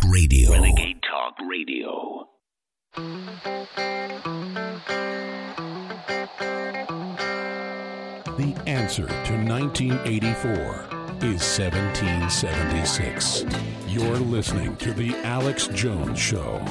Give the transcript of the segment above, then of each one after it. Talk Radio. Renegade Talk Radio. The answer to 1984 is 1776. You're listening to The Alex Jones Show.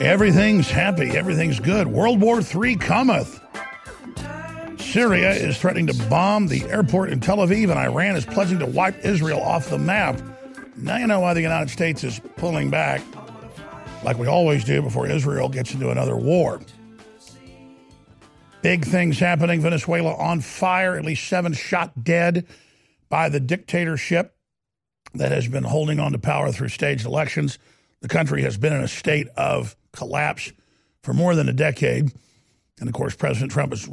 Everything's happy. Everything's good. World War III cometh. Syria is threatening to bomb the airport in Tel Aviv, and Iran is pledging to wipe Israel off the map. Now you know why the United States is pulling back, like we always do before Israel gets into another war. Big things happening. Venezuela on fire. At least 7 shot dead by the dictatorship that has been holding on to power through staged elections. The country has been in a state of collapse for more than a decade. And, of course, President Trump has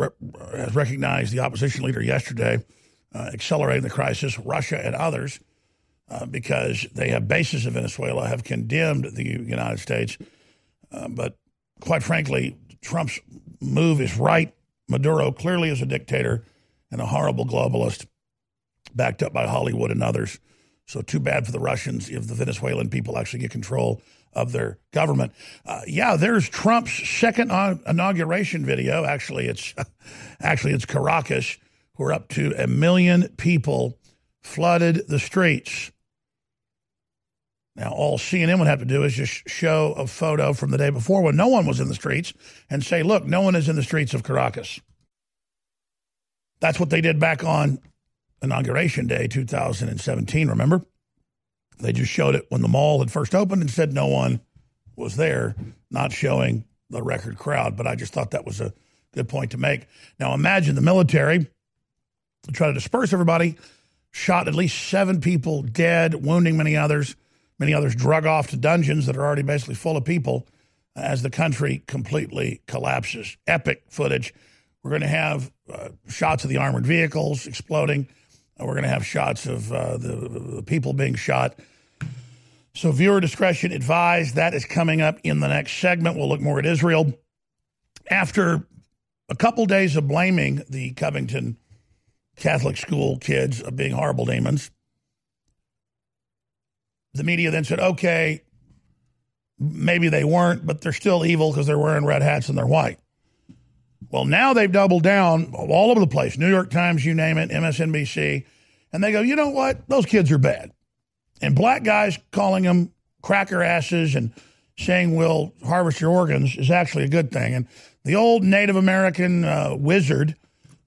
recognized the opposition leader yesterday, accelerating the crisis, Russia and others, because they have bases in Venezuela, have condemned the United States. But, quite frankly, Trump's move is right. Maduro clearly is a dictator and a horrible globalist, backed up by Hollywood and others. So too bad for the Russians if the Venezuelan people actually get control of their government. There's Trump's second inauguration video. Actually, it's Caracas, where up to 1 million people flooded the streets. Now, all CNN would have to do is just show a photo from the day before when no one was in the streets and say, look, no one is in the streets of Caracas. That's what they did back on Inauguration Day 2017, remember? They just showed it when the mall had first opened and said no one was there, not showing the record crowd. But I just thought that was a good point to make. Now, imagine the military to try to disperse everybody, shot at least 7 people dead, wounding many others. Many others drug off to dungeons that are already basically full of people as the country completely collapses. Epic footage. We're going to have shots of the armored vehicles exploding. We're going to have shots of the people being shot. So viewer discretion advised. That is coming up in the next segment. We'll look more at Israel. After a couple days of blaming the Covington Catholic school kids of being horrible demons, the media then said, okay, maybe they weren't, but they're still evil because they're wearing red hats and they're white. Well, now they've doubled down all over the place. New York Times, you name it, MSNBC. And they go, you know what? Those kids are bad. And black guys calling them cracker asses and saying we'll harvest your organs is actually a good thing. And the old Native American wizard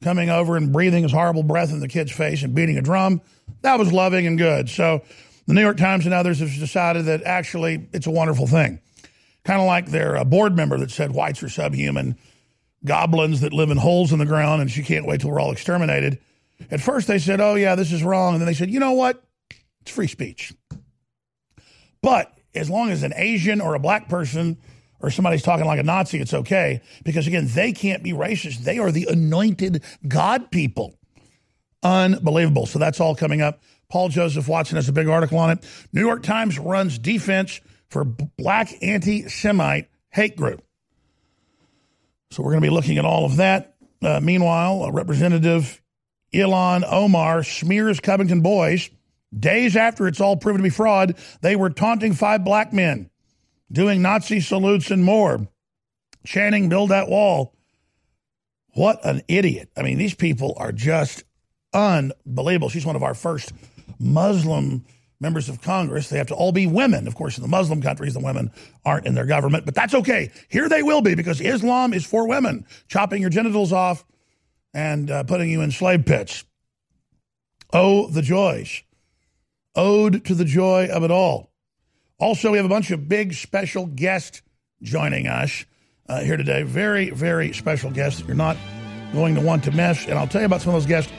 coming over and breathing his horrible breath in the kid's face and beating a drum, that was loving and good. So the New York Times and others have decided that actually it's a wonderful thing. Kind of like their board member that said whites are subhuman goblins that live in holes in the ground, and she can't wait till we're all exterminated. At first they said, oh, yeah, this is wrong. And then they said, you know what? It's free speech. But as long as an Asian or a black person or somebody's talking like a Nazi, it's okay. Because, again, they can't be racist. They are the anointed God people. Unbelievable. So that's all coming up. Paul Joseph Watson has a big article on it. New York Times runs defense for black anti-Semite hate group. So we're going to be looking at all of that. Meanwhile, Representative Ilhan Omar smears Covington boys. Days after it's all proven to be fraud, they were taunting 5 black men, doing Nazi salutes and more, chanting, build that wall. What an idiot. I mean, these people are just unbelievable. She's one of our first Muslim members of Congress. They have to all be women. Of course, in the Muslim countries, the women aren't in their government, but that's okay. Here they will be, because Islam is for women, chopping your genitals off and putting you in slave pits. Oh, the joys. Ode to the joy of it all. Also, we have a bunch of big special guests joining us here today. Very, very special guests that you're not going to want to miss. And I'll tell you about some of those guests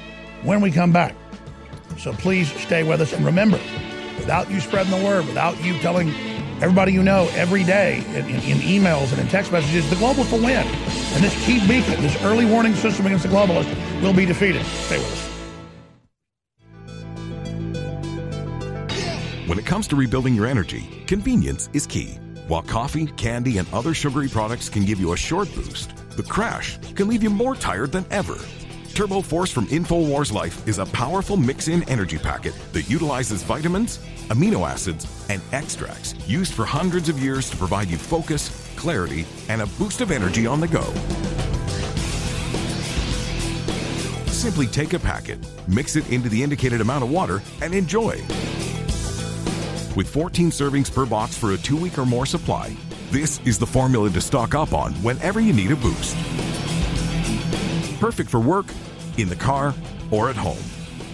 when we come back. So please stay with us. And remember, without you spreading the word, without you telling everybody you know every day in emails and in text messages, the globalists will win. And this cheap beacon, this early warning system against the globalists will be defeated. Stay with us. When it comes to rebuilding your energy, convenience is key. While coffee, candy, and other sugary products can give you a short boost, the crash can leave you more tired than ever. TurboForce from InfoWars Life is a powerful mix-in energy packet that utilizes vitamins, amino acids, and extracts used for hundreds of years to provide you focus, clarity, and a boost of energy on the go. Simply take a packet, mix it into the indicated amount of water, and enjoy. With 14 servings per box for a 2-week or more supply, this is the formula to stock up on whenever you need a boost. Perfect for work, in the car, or at home.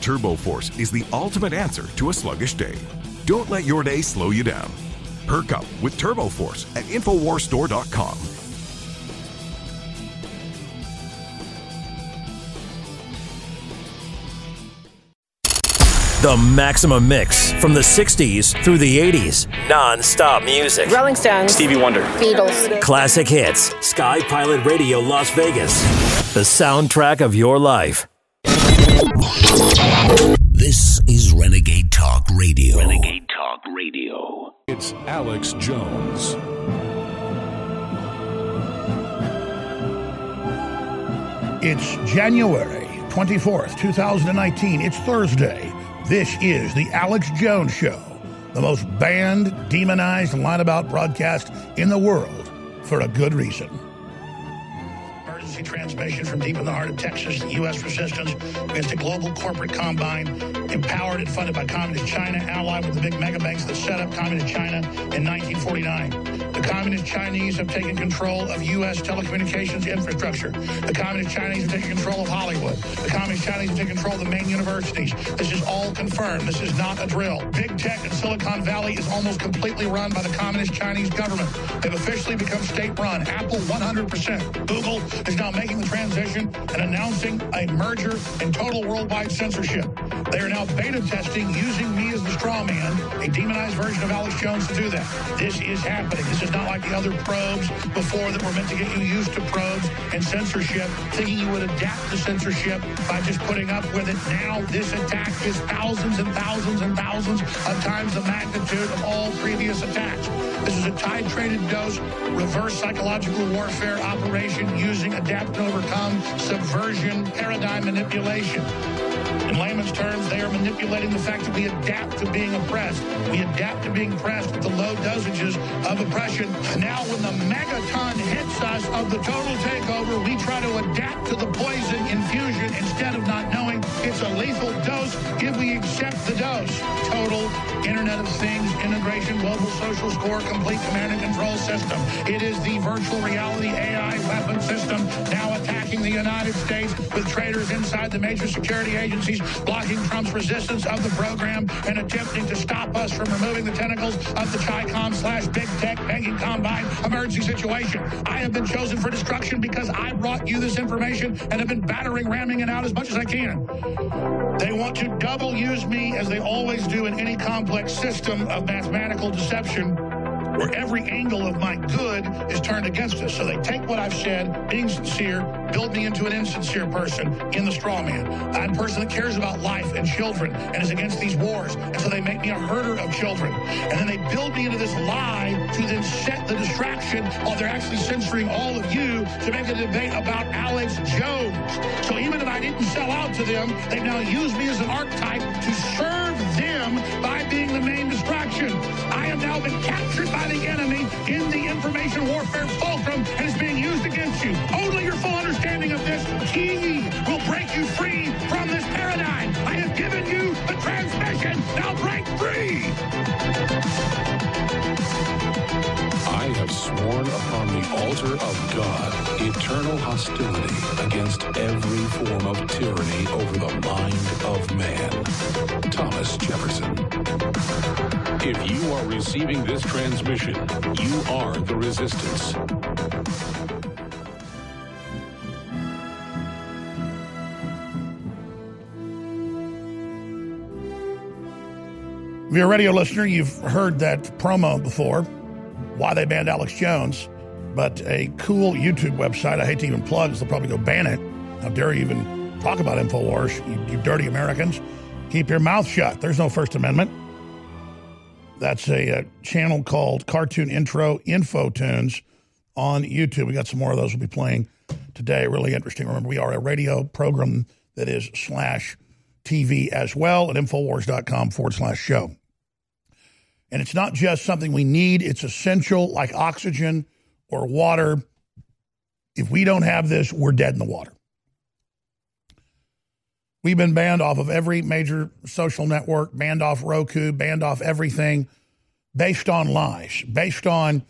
TurboForce is the ultimate answer to a sluggish day. Don't let your day slow you down. Perk up with TurboForce at InfoWarsStore.com. The Maximum Mix, from the 60s through the 80s. Non-stop music. Rolling Stones. Stevie Wonder. Beatles. Classic hits. Sky Pilot Radio Las Vegas. The soundtrack of your life. This is Renegade Talk Radio. Renegade Talk Radio. It's Alex Jones. It's January 24th, 2019. It's Thursday. This is the Alex Jones Show, the most banned, demonized, lied-about broadcast in the world for a good reason. Emergency transmission from deep in the heart of Texas, the U.S. resistance against a global corporate combine empowered and funded by Communist China, allied with the big megabanks that set up Communist China in 1949. The Communist Chinese have taken control of U.S. telecommunications infrastructure. The Communist Chinese have taken control of Hollywood. The Communist Chinese have taken control of the main universities. This is all confirmed. This is not a drill. Big Tech in Silicon Valley is almost completely run by the Communist Chinese government. They've officially become state-run. Apple, 100%. Google is now making the transition and announcing a merger and total worldwide censorship. They are now beta testing, using me as the straw man, a demonized version of Alex Jones to do that. This is happening. This is not like the other probes before that were meant to get you used to probes and censorship, thinking you would adapt to censorship by just putting up with it. Now this attack is thousands and thousands and thousands of times the magnitude of all previous attacks. This is a titrated dose, reverse psychological warfare operation using adapt and overcome, subversion, paradigm manipulation. In layman's terms, they are manipulating the fact that we adapt to being oppressed. We adapt to being pressed with the low dosages of oppression. Now when the megaton hits us of the total takeover, we try to adapt to the poison infusion instead of not knowing it's a lethal dose if we accept the dose. Total Internet of Things, integration, global social score, complete command and control system. It is the virtual reality AI weapon system now attacking the United States with traitors inside the major security agencies, blocking Trump's resistance of the program and attempting to stop us from removing the tentacles of the Chi-Com/Big Tech banking combine emergency situation. I have been chosen for destruction because I brought you this information and have been battering, ramming it out as much as I can. They want to double use me as they always do in any complex system of mathematical deception, where every angle of my good is turned against us. So they take what I've said, being sincere, build me into an insincere person in the straw man. I'm a person that cares about life and children and is against these wars. And so they make me a herder of children. And then they build me into this lie to then set the distraction while they're actually censoring all of you to make a debate about Alex Jones. So even if I didn't sell out to them, they've now used me as an archetype to serve them by being the main distraction. I have now been captured by the enemy in the information warfare fulcrum, and it's being used against you. Only your full understanding of this key will break you free from this paradigm. I have given you the transmission. Now break free. I have sworn upon the altar of God eternal hostility against every form of tyranny over the mind of man. Thomas Jefferson. If you are receiving this transmission, you are the resistance. If you're a radio listener, you've heard that promo before, why they banned Alex Jones. But a cool YouTube website, I hate to even plug, so they'll probably go ban it. How dare you even talk about InfoWars, you dirty Americans. Keep your mouth shut. There's no First Amendment. That's a channel called Cartoon Intro Info Tunes on YouTube. We got some more of those we'll be playing today. Really interesting. Remember, we are a radio program that is /TV as well at InfoWars.com/show. And it's not just something we need. It's essential, like oxygen or water. If we don't have this, we're dead in the water. We've been banned off of every major social network, banned off Roku, banned off everything based on lies, based on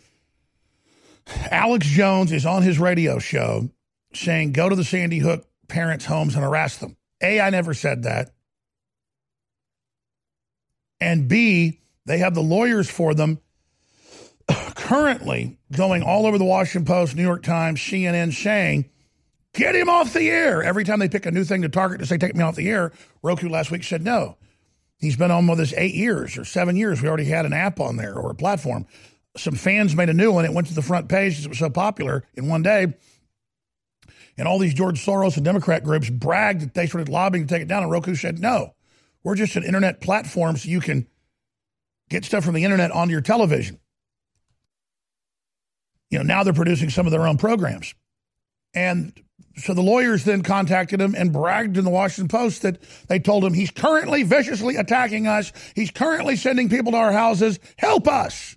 Alex Jones is on his radio show saying, go to the Sandy Hook parents' homes and harass them. A, I never said that. And B, they have the lawyers for them currently going all over the Washington Post, New York Times, CNN, saying, get him off the air. Every time they pick a new thing to target to say, take me off the air, Roku last week said no. He's been on with us 8 years or 7 years. We already had an app on there or a platform. Some fans made a new one. It went to the front page because it was so popular in one day. And all these George Soros and Democrat groups bragged that they started lobbying to take it down. And Roku said, no, we're just an internet platform so you can get stuff from the internet onto your television. You know, now they're producing some of their own programs. And so the lawyers then contacted him and bragged in the Washington Post that they told him he's currently viciously attacking us. He's currently sending people to our houses. Help us.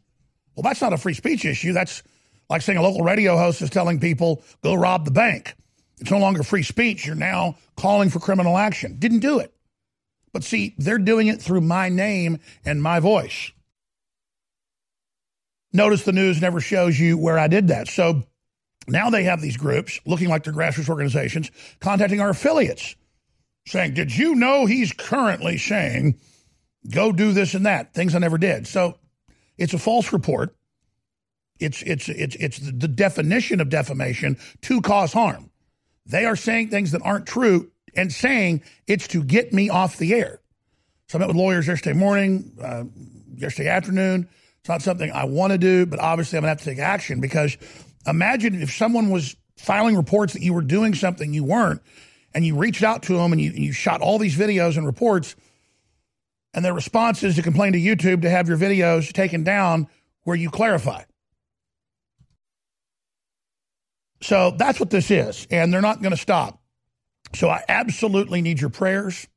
Well, that's not a free speech issue. That's like saying a local radio host is telling people, go rob the bank. It's no longer free speech. You're now calling for criminal action. Didn't do it. But see, they're doing it through my name and my voice. Notice the news never shows you where I did that. So now they have these groups, looking like they're grassroots organizations, contacting our affiliates, saying, did you know he's currently saying, go do this and that, things I never did. So it's a false report. It's the definition of defamation to cause harm. They are saying things that aren't true and saying it's to get me off the air. So I met with lawyers yesterday morning, yesterday afternoon. It's not something I want to do, but obviously I'm going to have to take action because imagine if someone was filing reports that you were doing something you weren't, and you reached out to them and you shot all these videos and reports, and their response is to complain to YouTube to have your videos taken down where you clarify. So that's what this is, and they're not going to stop. So I absolutely need your prayers.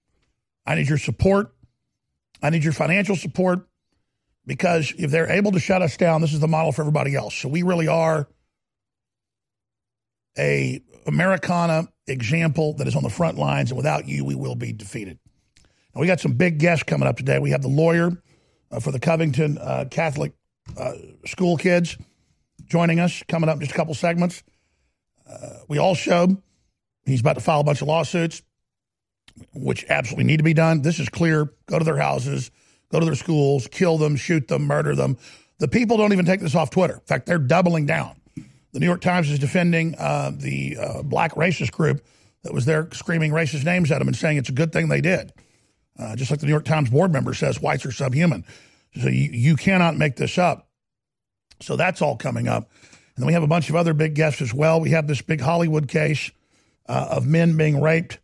I need your support. I need your financial support, because if they're able to shut us down, this is the model for everybody else. So we really are an Americana example that is on the front lines, and without you, we will be defeated. Now, we got some big guests coming up today. We have the lawyer for the Covington Catholic school kids joining us, coming up in just a couple segments. We also, he's about to file a bunch of lawsuits, which absolutely need to be done. This is clear. Go to their houses, go to their schools, kill them, shoot them, murder them. The people don't even take this off Twitter. In fact, they're doubling down. The New York Times is defending the black racist group that was there screaming racist names at them and saying it's a good thing they did. Just like the New York Times board member says, whites are subhuman. So you cannot make this up. So that's all coming up. And then we have a bunch of other big guests as well. We have this big Hollywood case of men being raped,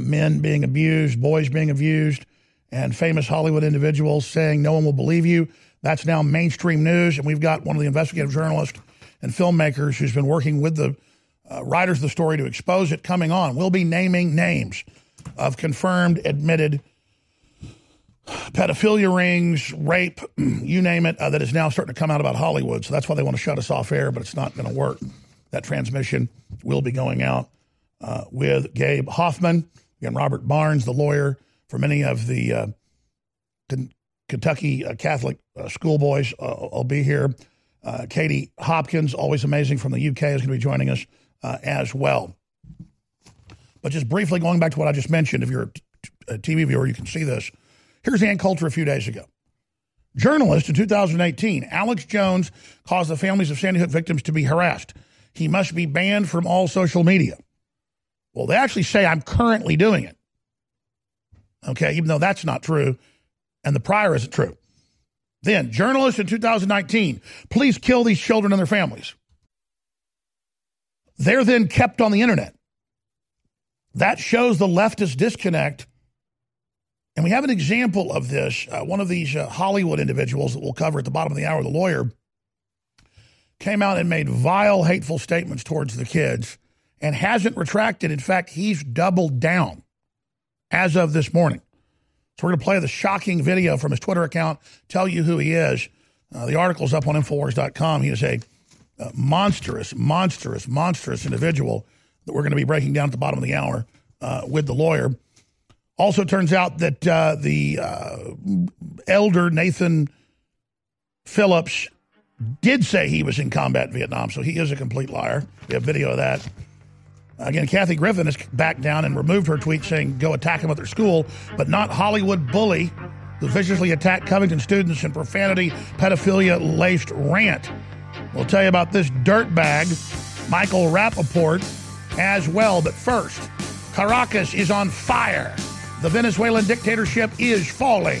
men being abused, boys being abused, and famous Hollywood individuals saying no one will believe you. That's now mainstream news. And we've got one of the investigative journalists and filmmakers who's been working with the writers of the story to expose it coming on. We'll be naming names of confirmed, admitted pedophilia rings, rape, you name it, that is now starting to come out about Hollywood. So that's why they want to shut us off air, but it's not going to work. That transmission will be going out with Gabe Hoffman, again, Robert Barnes, the lawyer for many of the Kentucky Catholic schoolboys. I'll be here. Katie Hopkins, always amazing, from the UK, is going to be joining us as well. But just briefly going back to what I just mentioned, if you're a TV viewer, you can see this. Here's Ann Coulter a few days ago. Journalist in 2018, Alex Jones caused the families of Sandy Hook victims to be harassed. He must be banned from all social media. Well, they actually say I'm currently doing it. Okay, even though that's not true. and the prior isn't true. Then, journalist in 2019, please kill these children and their families. They're then kept on the internet. That shows the leftist disconnect. And we have an example of this. One of these Hollywood individuals that we'll cover at the bottom of the hour, the lawyer, came out and made vile, hateful statements towards the kids and hasn't retracted. In fact, he's doubled down as of this morning. So we're going to play the shocking video from his Twitter account, tell you who he is. The article's up on InfoWars.com. He is a monstrous individual that we're going to be breaking down at the bottom of the hour with the lawyer. Also turns out that the elder Nathan Phillips did say he was in combat in Vietnam, so he is a complete liar. We have video of that. Again, Kathy Griffin has backed down and removed her tweet saying, go attack him at their school, but not Hollywood bully who viciously attacked Covington students in profanity, pedophilia-laced rant. We'll tell you about this dirtbag, Michael Rapaport, as well. But first, Caracas is on fire. The Venezuelan dictatorship is falling.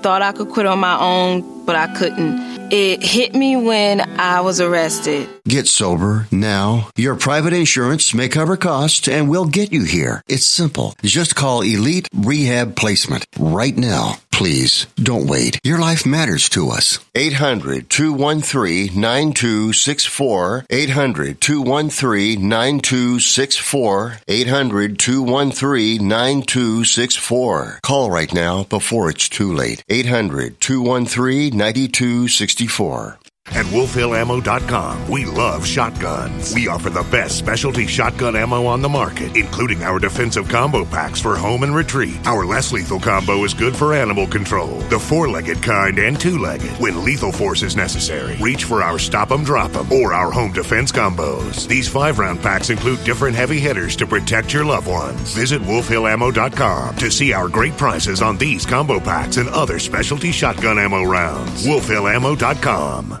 thought I could quit on my own, but I couldn't. It hit me when I was arrested. Get sober now. Your private insurance may cover costs and we'll get you here. It's simple. Just call Elite Rehab Placement right now. Please don't wait. Your life matters to us. 800-213-9264. 800-213-9264. 800-213-9264. Call right now before it's too late. 800-213-9264. At WolfHillAmmo.com, we love shotguns. We offer the best specialty shotgun ammo on the market, including our defensive combo packs for home and retreat. Our less lethal combo is good for animal control, the four-legged kind and two-legged, when lethal force is necessary. Reach for our Stop 'em, Drop 'em, or our home defense combos. These 5-round packs include different heavy hitters to protect your loved ones. Visit WolfHillAmmo.com to see our great prices on these combo packs and other specialty shotgun ammo rounds. WolfHillAmmo.com.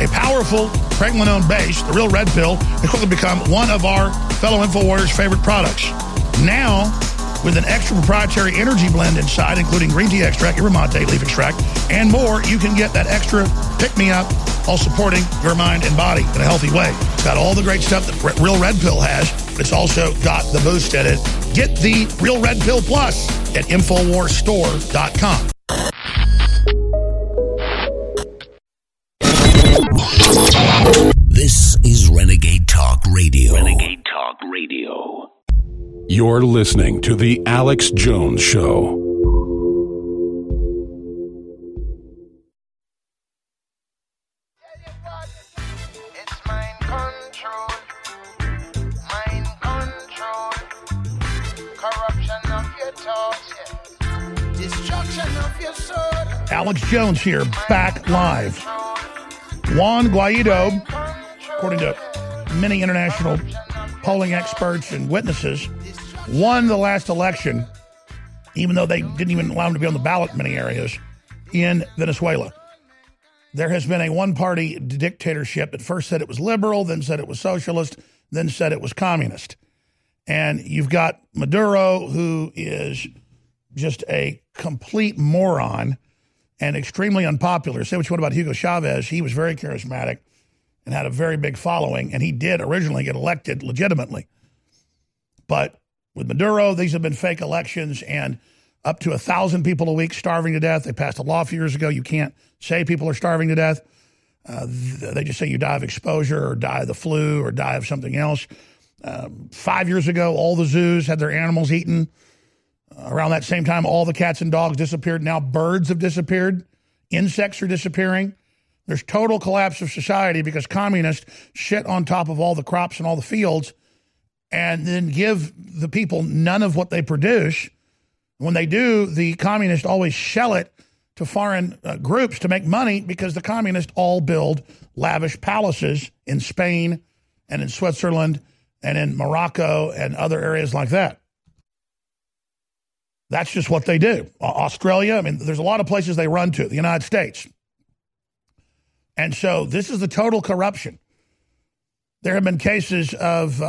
A powerful pregnenolone base, the Real Red Pill, has quickly become one of our fellow InfoWarriors' favorite products. Now, with an extra proprietary energy blend inside, including green tea extract, Irimate leaf extract, and more. You can get that extra pick-me-up while supporting your mind and body in a healthy way. It's got all the great stuff that Real Red Pill has, but it's also got the boost in it. Get the Real Red Pill Plus at InfoWarsStore.com. This is Renegade Talk Radio. Renegade Talk Radio. You're listening to The Alex Jones Show. It's mind control. Mind control. Corruption of your thoughts. Destruction of your soul. Alex Jones here, back live. Juan Guaido, according to many international polling experts and witnesses, won the last election, even though they didn't even allow him to be on the ballot in many areas, in Venezuela. There has been a one-party dictatorship that first said it was liberal, then said it was socialist, then said it was communist. And you've got Maduro, who is just a complete moron and extremely unpopular. Say what you want about Hugo Chavez. He was very charismatic and had a very big following, and he did originally get elected legitimately. But with Maduro, these have been fake elections, and up to 1,000 people a week starving to death. They passed a law a few years ago. You can't say people are starving to death. They just say you die of exposure or die of the flu or die of something else. 5 years ago, all the zoos had their animals eaten. Around that same time, all the cats and dogs disappeared. Now birds have disappeared. Insects are disappearing. There's total collapse of society because communists shit on top of all the crops and all the fields and then give the people none of what they produce. When they do, the communists always shell it to foreign groups to make money because the communists all build lavish palaces in Spain and in Switzerland and in Morocco and other areas like that. That's just what they do. Australia, I mean, there's a lot of places they run to, the United States. And so this is the total corruption. There have been cases of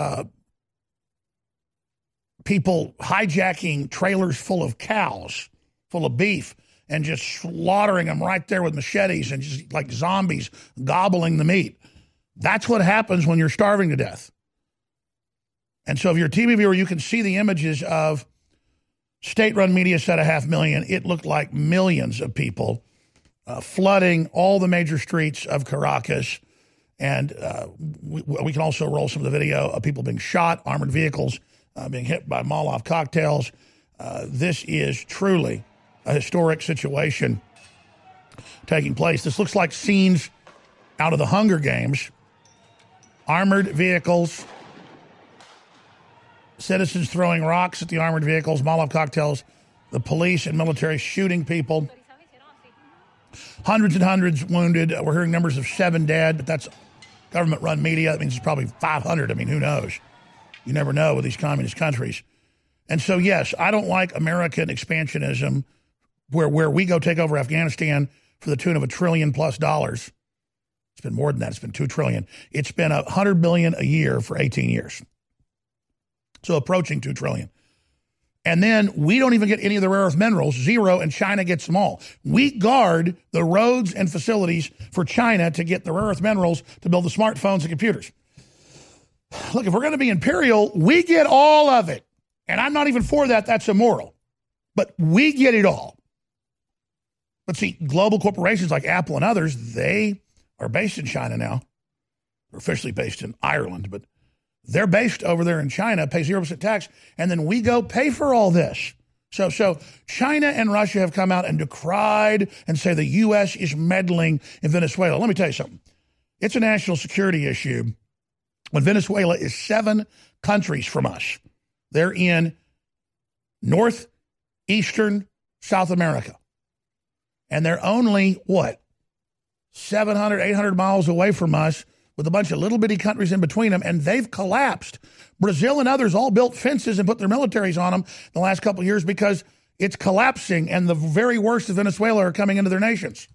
people hijacking trailers full of cows, full of beef, and just slaughtering them right there with machetes and just like zombies gobbling the meat. That's what happens when you're starving to death. And so if you're a TV viewer, you can see the images of state-run media said 500,000. It looked like millions of people. Flooding all the major streets of Caracas. And we can also roll some of the video of people being shot, armored vehicles being hit by Molotov cocktails. This is truly a historic situation taking place. This looks like scenes out of the Hunger Games. Armored vehicles, citizens throwing rocks at the armored vehicles, Molotov cocktails, the police and military shooting people. Hundreds and hundreds wounded. We're hearing numbers of 7 dead, but that's government-run media. That means it's probably 500. I mean, who knows? You never know with these communist countries. And so, yes, I don't like American expansionism where we go take over Afghanistan for the tune of $1 trillion+. It's been more than that. It's been $2 trillion. It's been $100 billion a year for 18 years. So approaching $2 trillion. And then we don't even get any of the rare earth minerals, zero, and China gets them all. We guard the roads and facilities for China to get the rare earth minerals to build the smartphones and computers. Look, if we're going to be imperial, we get all of it. And I'm not even for that. That's immoral. But we get it all. But see, global corporations like Apple and others, they are based in China now. They're officially based in Ireland, but they're based over there in China, pay 0% tax, and then we go pay for all this. So China and Russia have come out and decried and say the U.S. is meddling in Venezuela. Let me tell you something. It's a national security issue when Venezuela is 7 countries from us. They're in northeastern South America. And they're only, 700, 800 miles away from us, with a bunch of little bitty countries in between them, and they've collapsed. Brazil and others all built fences and put their militaries on them the last couple of years because it's collapsing, and the very worst of Venezuela are coming into their nations.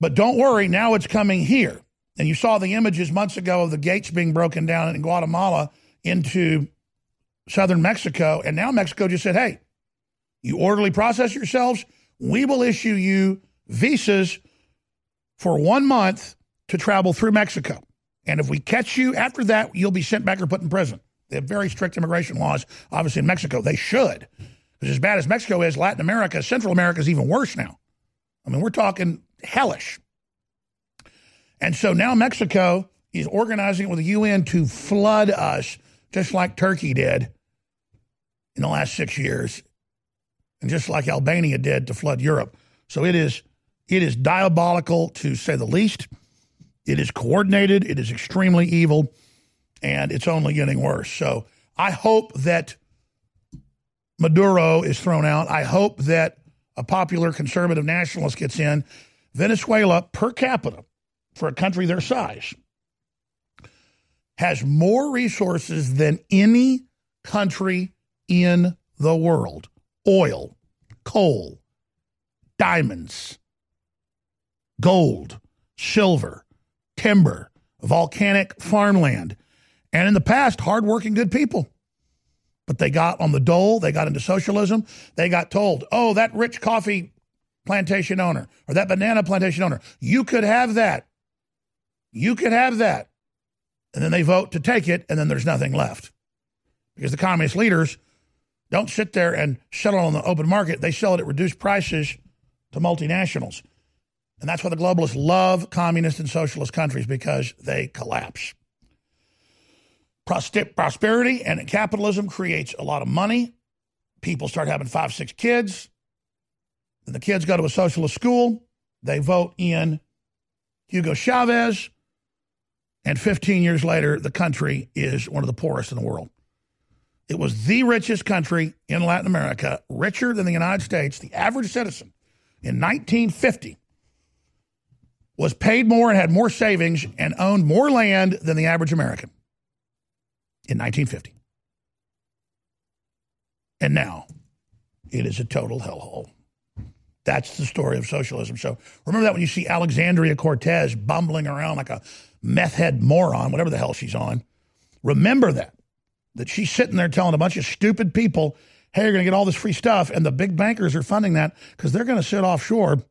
But don't worry, now it's coming here. And you saw the images months ago of the gates being broken down in Guatemala into southern Mexico. And now Mexico just said, hey, you orderly process yourselves. We will issue you visas for 1 month to travel through Mexico. And if we catch you after that, you'll be sent back or put in prison. They have very strict immigration laws, obviously, in Mexico. They should. Because as bad as Mexico is, Latin America, Central America is even worse now. I mean, we're talking hellish. And so now Mexico is organizing with the UN to flood us, just like Turkey did in the last 6 years, and just like Albania did to flood Europe. So it is diabolical, to say the least. It is coordinated. It is extremely evil. And it's only getting worse. So I hope that Maduro is thrown out. I hope that a popular conservative nationalist gets in. Venezuela, per capita, for a country their size, has more resources than any country in the world. Oil, coal, diamonds, gold, silver, timber, volcanic farmland, and in the past, hardworking good people. But they got on the dole. They got into socialism. They got told, oh, that rich coffee plantation owner or that banana plantation owner, you could have that. You could have that. And then they vote to take it, and then there's nothing left. Because the communist leaders don't sit there and sell it on the open market. They sell it at reduced prices to multinationals. And that's why the globalists love communist and socialist countries, because they collapse. Prosperity and capitalism creates a lot of money. People start having 5, 6 kids. Then the kids go to a socialist school. They vote in Hugo Chavez. And 15 years later, the country is one of the poorest in the world. It was the richest country in Latin America, richer than the United States. The average citizen in 1950 was paid more and had more savings and owned more land than the average American. In 1950. And now it is a total hellhole. That's the story of socialism. So remember that when you see Alexandria Cortez bumbling around like a meth head moron, whatever the hell she's on, remember that she's sitting there telling a bunch of stupid people, hey, you're going to get all this free stuff, and the big bankers are funding that because they're going to sit offshore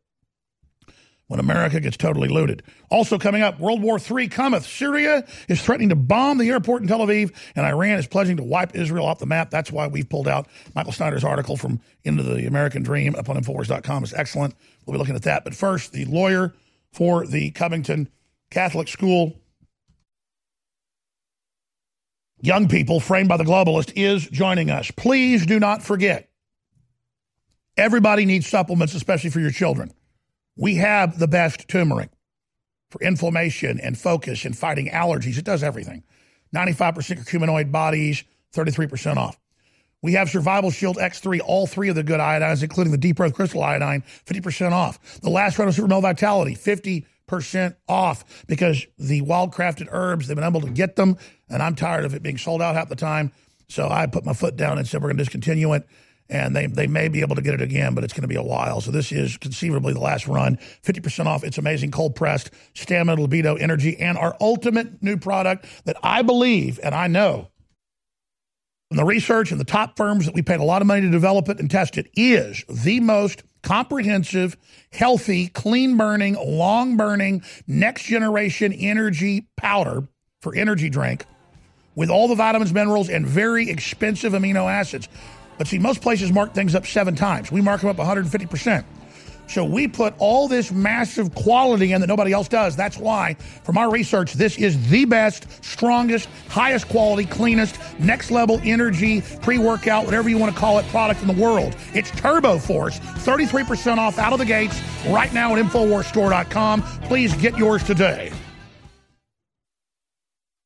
when America gets totally looted. Also coming up, World War III cometh. Syria is threatening to bomb the airport in Tel Aviv, and Iran is pledging to wipe Israel off the map. That's why we've pulled out Michael Snyder's article from Into the American Dream up on InfoWars.com. It's excellent. We'll be looking at that. But first, the lawyer for the Covington Catholic school, young people framed by the globalist, is joining us. Please do not forget, everybody needs supplements, especially for your children. We have the best turmeric for inflammation and focus and fighting allergies. It does everything. 95% curcuminoid bodies, 33% off. We have Survival Shield X3, all three of the good iodines, including the Deep Earth Crystal Iodine, 50% off. The last round of Super Male Vitality, 50% off, because the wild-crafted herbs, they've been able to get them, and I'm tired of it being sold out half the time. So I put my foot down and said we're going to discontinue it. And they may be able to get it again, but it's going to be a while. So this is conceivably the last run. 50% off. It's amazing. Cold-pressed, stamina, libido, energy, and our ultimate new product that I believe, and I know, from the research and the top firms that we paid a lot of money to develop it and test it, is the most comprehensive, healthy, clean-burning, long-burning, next-generation energy powder for energy drink with all the vitamins, minerals, and very expensive amino acids. But see, most places mark things up 7 times. We mark them up 150%. So we put all this massive quality in that nobody else does. That's why, from our research, this is the best, strongest, highest quality, cleanest, next-level energy, pre-workout, whatever you want to call it, product in the world. It's TurboForce, 33% off out of the gates right now at InfoWarsStore.com. Please get yours today.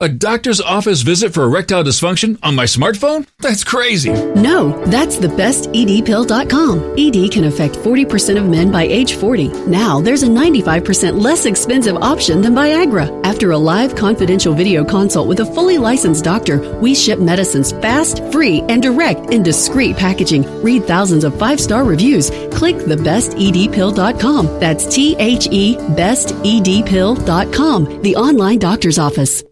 A doctor's office visit for erectile dysfunction on my smartphone? That's crazy. No, that's the best edpill.com. ED can affect 40% of men by age 40. Now there's a 95% less expensive option than Viagra. After a live confidential video consult with a fully licensed doctor, we ship medicines fast, free, and direct in discreet packaging. Read thousands of 5-star reviews. Click thebestedpill.com. That's THE bestedpill.com, the online doctor's office.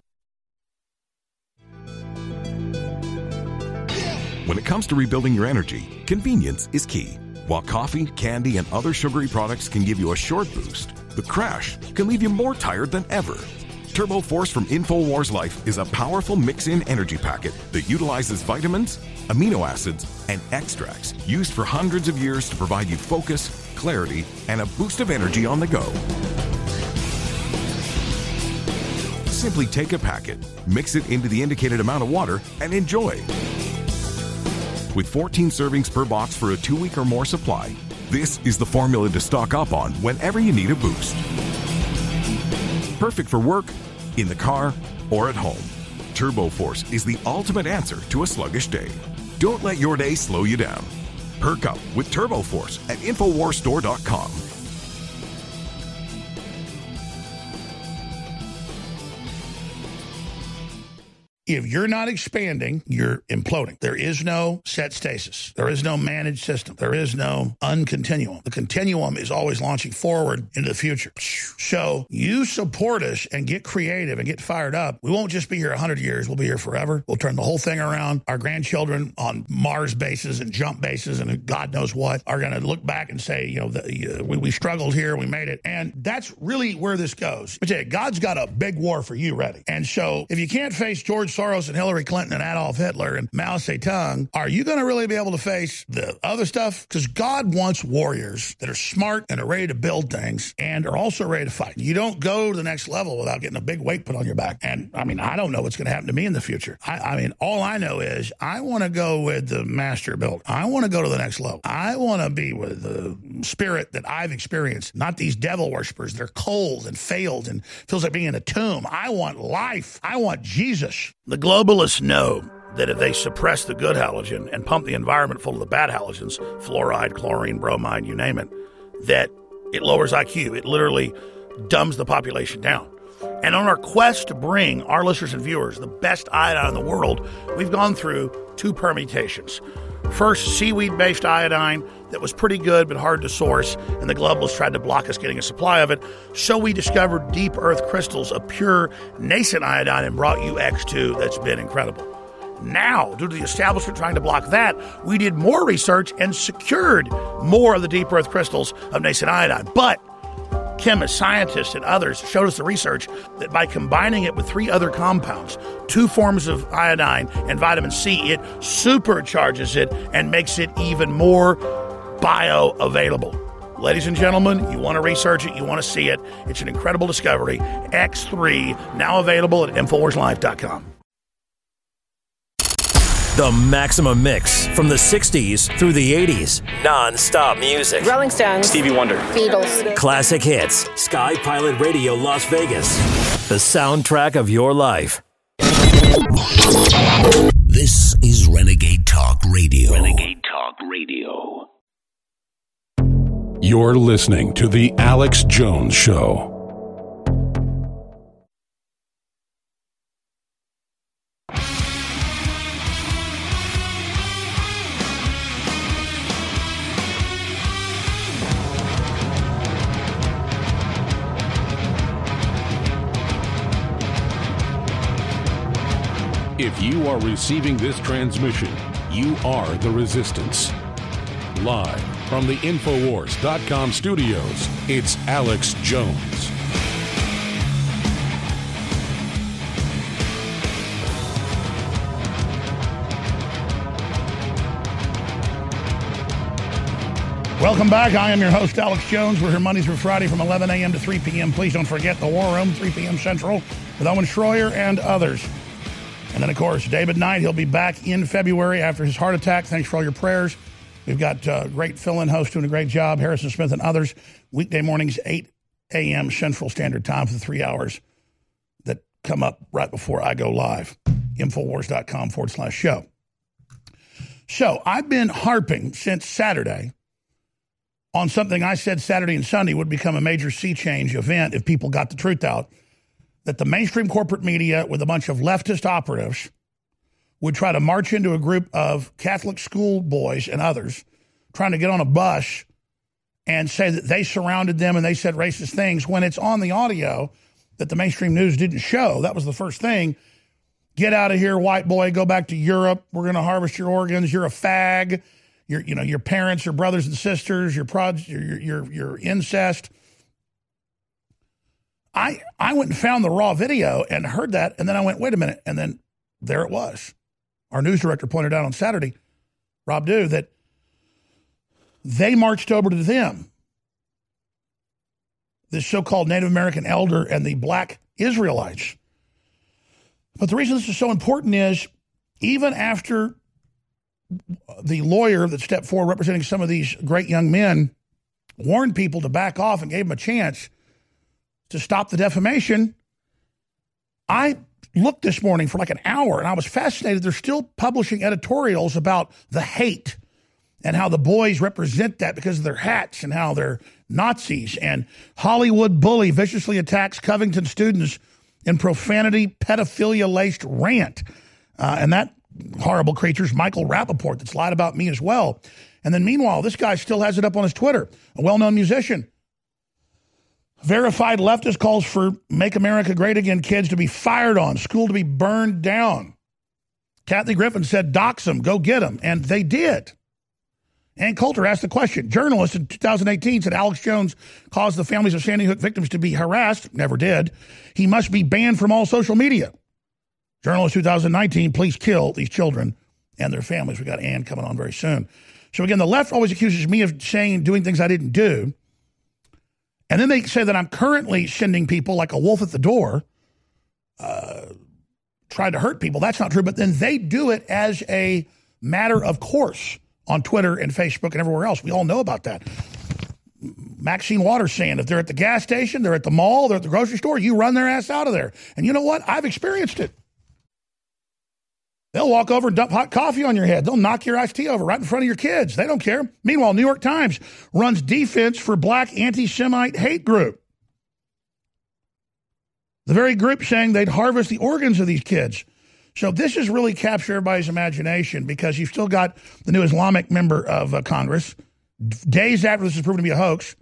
When it comes to rebuilding your energy, convenience is key. While coffee, candy, and other sugary products can give you a short boost, the crash can leave you more tired than ever. TurboForce from InfoWars Life is a powerful mix-in energy packet that utilizes vitamins, amino acids, and extracts used for hundreds of years to provide you focus, clarity, and a boost of energy on the go. Simply take a packet, mix it into the indicated amount of water, and enjoy. With 14 servings per box for a 2-week or more supply, this is the formula to stock up on whenever you need a boost. Perfect for work, in the car, or at home. TurboForce is the ultimate answer to a sluggish day. Don't let your day slow you down. Perk up with TurboForce at InfoWarsStore.com. If you're not expanding, you're imploding. There is no set stasis. There is no managed system. There is no uncontinuum. The continuum is always launching forward into the future. So you support us and get creative and get fired up. We won't just be here 100 years. We'll be here forever. We'll turn the whole thing around. Our grandchildren on Mars bases and jump bases and God knows what are going to look back and say, you know, we struggled here. We made it. And that's really where this goes. But God's got a big war for you ready. And so if you can't face George Soros and Hillary Clinton and Adolf Hitler and Mao Zedong, are you going to really be able to face the other stuff? Because God wants warriors that are smart and are ready to build things and are also ready to fight. You don't go to the next level without getting a big weight put on your back. And, I mean, I don't know what's going to happen to me in the future. I mean, all I know is I want to go with the master builder. I want to go to the next level. I want to be with the spirit that I've experienced, not these devil worshipers. They're cold and failed and feels like being in a tomb. I want life. I want Jesus. The globalists know that if they suppress the good halogen and pump the environment full of the bad halogens, fluoride, chlorine, bromine, you name it, that it lowers IQ. It literally dumbs the population down. And on our quest to bring our listeners and viewers the best iodine in the world, we've gone through 2 permutations. First, seaweed-based iodine that was pretty good but hard to source, and the globalists tried to block us getting a supply of it. So we discovered deep earth crystals of pure nascent iodine and brought you X2. That's been incredible. Now, due to the establishment trying to block that, we did more research and secured more of the deep earth crystals of nascent iodine. But chemists, scientists, and others showed us the research that by combining it with 3 other compounds, 2 forms of iodine and vitamin C, it supercharges it and makes it even more bioavailable. Ladies and gentlemen, you want to research it, you want to see it. It's an incredible discovery. X3, now available at InfoWarsLife.com. The Maximum Mix, from the 60s through the 80s. Non-stop music. Rolling Stones. Stevie Wonder. Beatles. Classic hits. Sky Pilot Radio Las Vegas. The soundtrack of your life. This is Renegade Talk Radio. Renegade Talk Radio. You're listening to The Alex Jones Show. If you are receiving this transmission, you are the resistance. Live from the InfoWars.com studios, it's Alex Jones. Welcome back. I am your host, Alex Jones. We're here Monday through Friday from 11 a.m. to 3 p.m. Please don't forget the War Room, 3 p.m. Central, with Owen Schroyer and others. And then, of course, David Knight, he'll be back in February after his heart attack. Thanks for all your prayers. We've got great fill-in hosts doing a great job, Harrison Smith and others. Weekday mornings, 8 a.m. Central Standard Time for the 3 hours that come up right before I go live. Infowars.com/show. So I've been harping since Saturday on something I said Saturday and Sunday would become a major sea change event if people got the truth out, that the mainstream corporate media with a bunch of leftist operatives would try to march into a group of Catholic schoolboys and others trying to get on a bus and say that they surrounded them and they said racist things when it's on the audio that the mainstream news didn't show. That was the first thing. Get out of here, white boy. Go back to Europe. We're going to harvest your organs. You're a fag. Your parents, your brothers and sisters, your incest. I went and found the raw video and heard that, and then I went, wait a minute, and then there it was. Our news director pointed out on Saturday, Rob Dew, that they marched over to them. This so-called Native American elder and the black Israelites. But the reason this is so important is even after the lawyer that stepped forward representing some of these great young men warned people to back off and gave them a chance to stop the defamation, I looked this morning for like an hour and I was fascinated. They're still publishing editorials about the hate and how the boys represent that because of their hats and how they're Nazis. And Hollywood bully viciously attacks Covington students in profanity, pedophilia-laced rant. And that horrible creature's Michael Rapaport that's lied about me as well. And then meanwhile, this guy still has it up on his Twitter, a well-known musician. Verified leftist calls for Make America Great Again kids to be fired on, school to be burned down. Kathy Griffin said, dox them, go get them. And they did. Ann Coulter asked the question. Journalist in 2018 said Alex Jones caused the families of Sandy Hook victims to be harassed. Never did. He must be banned from all social media. Journalist 2019, please kill these children and their families. We got Ann coming on very soon. So again, the left always accuses me of saying, doing things I didn't do. And then they say that I'm currently sending people like a wolf at the door, trying to hurt people. That's not true. But then they do it as a matter of course on Twitter and Facebook and everywhere else. We all know about that. Maxine Waters saying if they're at the gas station, they're at the mall, they're at the grocery store, you run their ass out of there. And you know what? I've experienced it. They'll walk over and dump hot coffee on your head. They'll knock your iced tea over right in front of your kids. They don't care. Meanwhile, New York Times runs defense for black anti-Semite hate group. The very group saying they'd harvest the organs of these kids. So this is really capture everybody's imagination because you've still got the new Islamic member of Congress. Days after this is proven to be a hoax,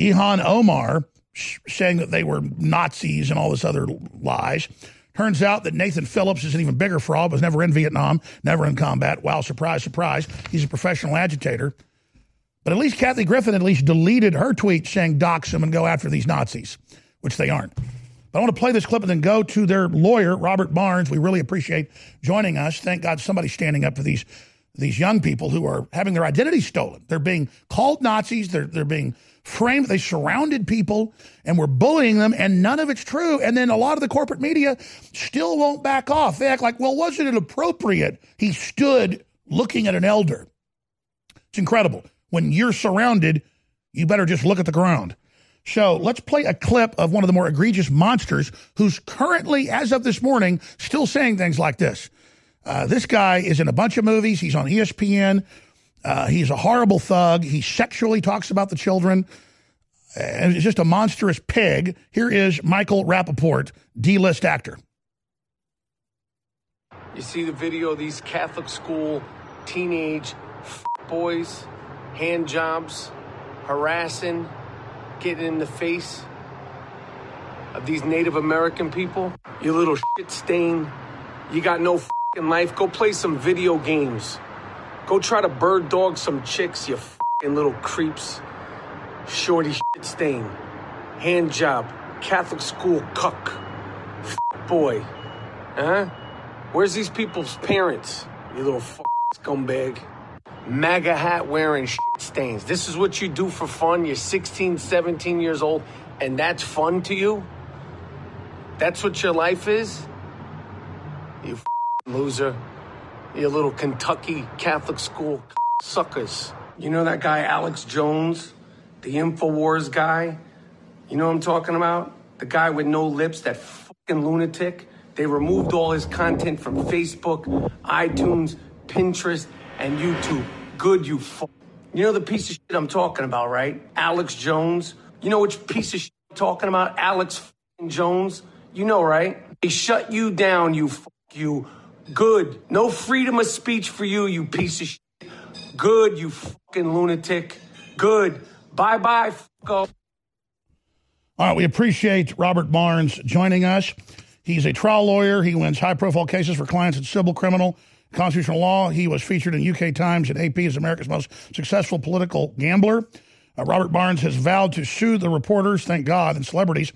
Ilhan Omar saying that they were Nazis and all this other lies. Turns out that Nathan Phillips is an even bigger fraud, was never in Vietnam, never in combat. Wow, surprise, surprise. He's a professional agitator. But at least Kathy Griffin at least deleted her tweet saying dox them and go after these Nazis, which they aren't. But I want to play this clip and then go to their lawyer, Robert Barnes. We really appreciate joining us. Thank God somebody's standing up for these young people who are having their identity stolen. They're being called Nazis. They're being framed. They surrounded people and were bullying them, and none of it's true. And then a lot of the corporate media still won't back off. They act like, well, wasn't it appropriate? He stood looking at an elder. It's incredible. When you're surrounded, you better just look at the ground. So let's play a clip of one of the more egregious monsters who's currently, as of this morning, still saying things like this. This guy is in a bunch of movies. He's on ESPN. He's a horrible thug. He sexually talks about the children. He's just a monstrous pig. Here is Michael Rapaport, D-list actor. You see the video of these Catholic school teenage boys, hand jobs, harassing, getting in the face of these Native American people. You little shit stain. You got no in life, go play some video games. Go try to bird dog some chicks, you f***ing little creeps. Shorty shit stain. Hand job. Catholic school cuck. F*** boy. Huh? Where's these people's parents? You little f*** scumbag. MAGA hat wearing shit stains. This is what you do for fun. You're 16, 17 years old, and that's fun to you? That's what your life is? You f***. Loser, you little Kentucky Catholic school suckers. You know that guy Alex Jones, the InfoWars guy? You know what I'm talking about? The guy with no lips that lunatic. They removed all his content from Facebook, iTunes, Pinterest, and YouTube. Good, you fuck. You know the piece of shit I'm talking about, right? Alex Jones. You know which piece of shit I'm talking about? Alex Jones. You know, right? They shut you down, you fuck you. Good. No freedom of speech for you, you piece of shit. Good, you fucking lunatic. Good. Bye-bye, fucko. All right, we appreciate Robert Barnes joining us. He's a trial lawyer. He wins high-profile cases for clients in civil, criminal, constitutional law. He was featured in UK Times and AP as America's most successful political gambler. Robert Barnes has vowed to sue the reporters, thank God, and celebrities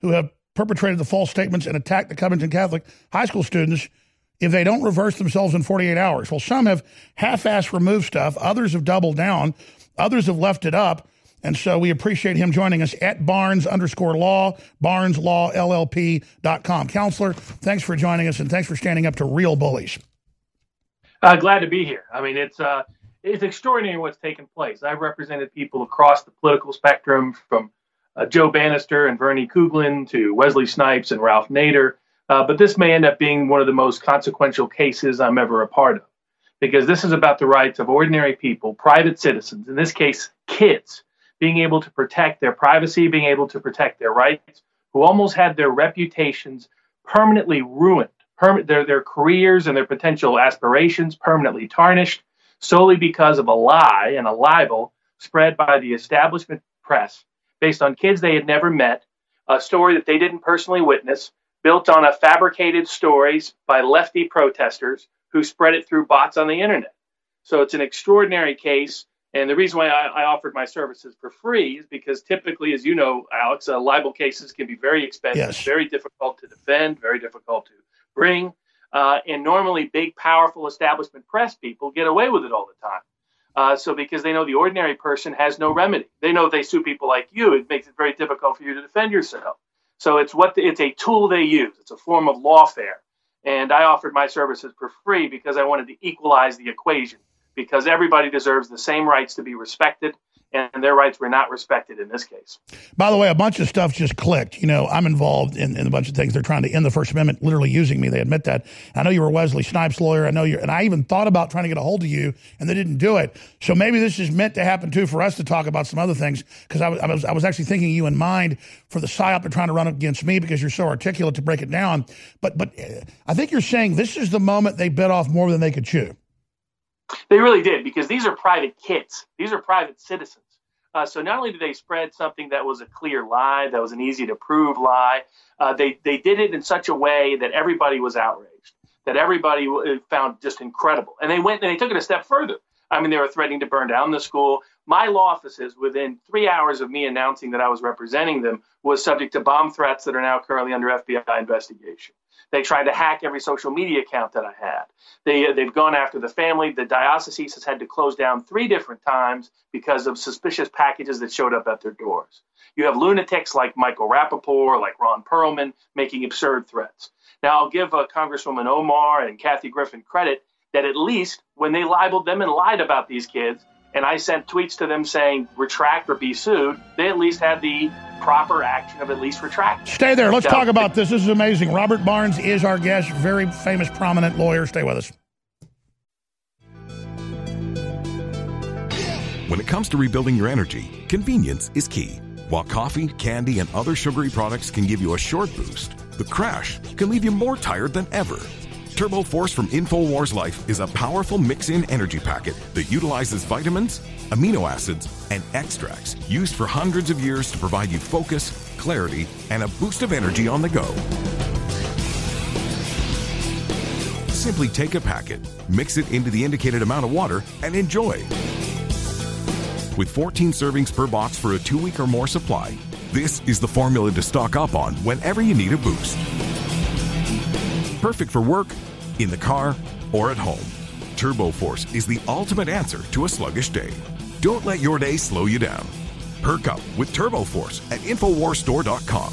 who have perpetrated the false statements and attacked the Covington Catholic high school students if they don't reverse themselves in 48 hours. Well, some have half-assed removed stuff. Others have doubled down. Others have left it up. And so we appreciate him joining us at Barnes_law, BarnesLawLLP.com. Counselor, thanks for joining us, and thanks for standing up to real bullies. Glad to be here. I mean, it's extraordinary what's taken place. I represented people across the political spectrum, from Joe Bannister and Bernie Kuglin to Wesley Snipes and Ralph Nader. But this may end up being one of the most consequential cases I'm ever a part of, because this is about the rights of ordinary people, private citizens, in this case, kids, being able to protect their privacy, being able to protect their rights, who almost had their reputations permanently ruined, their careers and their potential aspirations permanently tarnished, solely because of a lie and a libel spread by the establishment press based on kids they had never met, a story that they didn't personally witness, built on a fabricated stories by lefty protesters who spread it through bots on the internet. So it's an extraordinary case. And the reason why I offered my services for free is because typically, as you know, Alex, libel cases can be very expensive, yes, very difficult to defend, very difficult to bring. And normally big, powerful establishment press people get away with it all the time. So because they know the ordinary person has no remedy. They know if they sue people like you, it makes it very difficult for you to defend yourself. So it's a tool they use. It's a form of lawfare. And I offered my services for free because I wanted to equalize the equation, because everybody deserves the same rights to be respected, and their rights were not respected in this case. By the way, a bunch of stuff just clicked. You know, I'm involved in a bunch of things. They're trying to end the First Amendment, literally using me. They admit that. I know you were Wesley Snipes' lawyer. I know you, and I even thought about trying to get a hold of you, and they didn't do it. So maybe this is meant to happen, too, for us to talk about some other things, because I was actually thinking you in mind for the PSYOP they're trying to run against me, because you're so articulate to break it down. But I think you're saying this is the moment they bit off more than they could chew. They really did, because these are private kids. These are private citizens. So not only did they spread something that was a clear lie, that was an easy-to-prove lie, they did it in such a way that everybody was outraged, that everybody found just incredible. And they went and they took it a step further. I mean, they were threatening to burn down the school. My law offices, within 3 hours of me announcing that I was representing them, was subject to bomb threats that are now currently under FBI investigation. They tried to hack every social media account that I had. They've gone after the family. The diocese has had to close down 3 different times because of suspicious packages that showed up at their doors. You have lunatics like Michael Rapaport, like Ron Perlman, making absurd threats. Now, I'll give Congresswoman Omar and Kathy Griffin credit that at least when they libeled them and lied about these kids, and I sent tweets to them saying retract or be sued, they at least had the proper action of at least retract. Stay there. Let's talk about this. This is amazing. Robert Barnes is our guest, very famous, prominent lawyer. Stay with us. When it comes to rebuilding your energy, convenience is key. While coffee, candy, and other sugary products can give you a short boost, the crash can leave you more tired than ever. TurboForce from InfoWars Life is a powerful mix-in energy packet that utilizes vitamins, amino acids, and extracts used for hundreds of years to provide you focus, clarity, and a boost of energy on the go. Simply take a packet, mix it into the indicated amount of water, and enjoy. With 14 servings per box for a 2-week or more supply, this is the formula to stock up on whenever you need a boost. Perfect for work, in the car, or at home. TurboForce is the ultimate answer to a sluggish day. Don't let your day slow you down. Perk up with TurboForce at InfoWarsStore.com.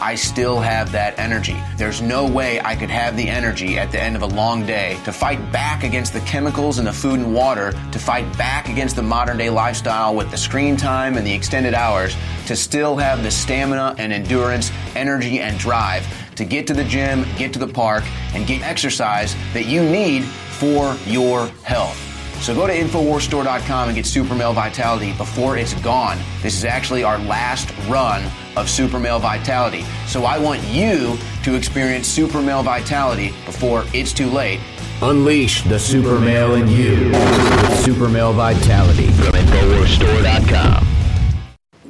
I still have that energy. There's no way I could have the energy at the end of a long day to fight back against the chemicals in the food and water, to fight back against the modern day lifestyle with the screen time and the extended hours, to still have the stamina and endurance, energy and drive to get to the gym, get to the park, and get exercise that you need for your health. So go to InfoWarsStore.com and get Super Male Vitality before it's gone. This is actually our last run of Super Male Vitality. So I want you to experience Super Male Vitality before it's too late. Unleash the Super Male in you. Super Male Vitality from InfoWarsStore.com.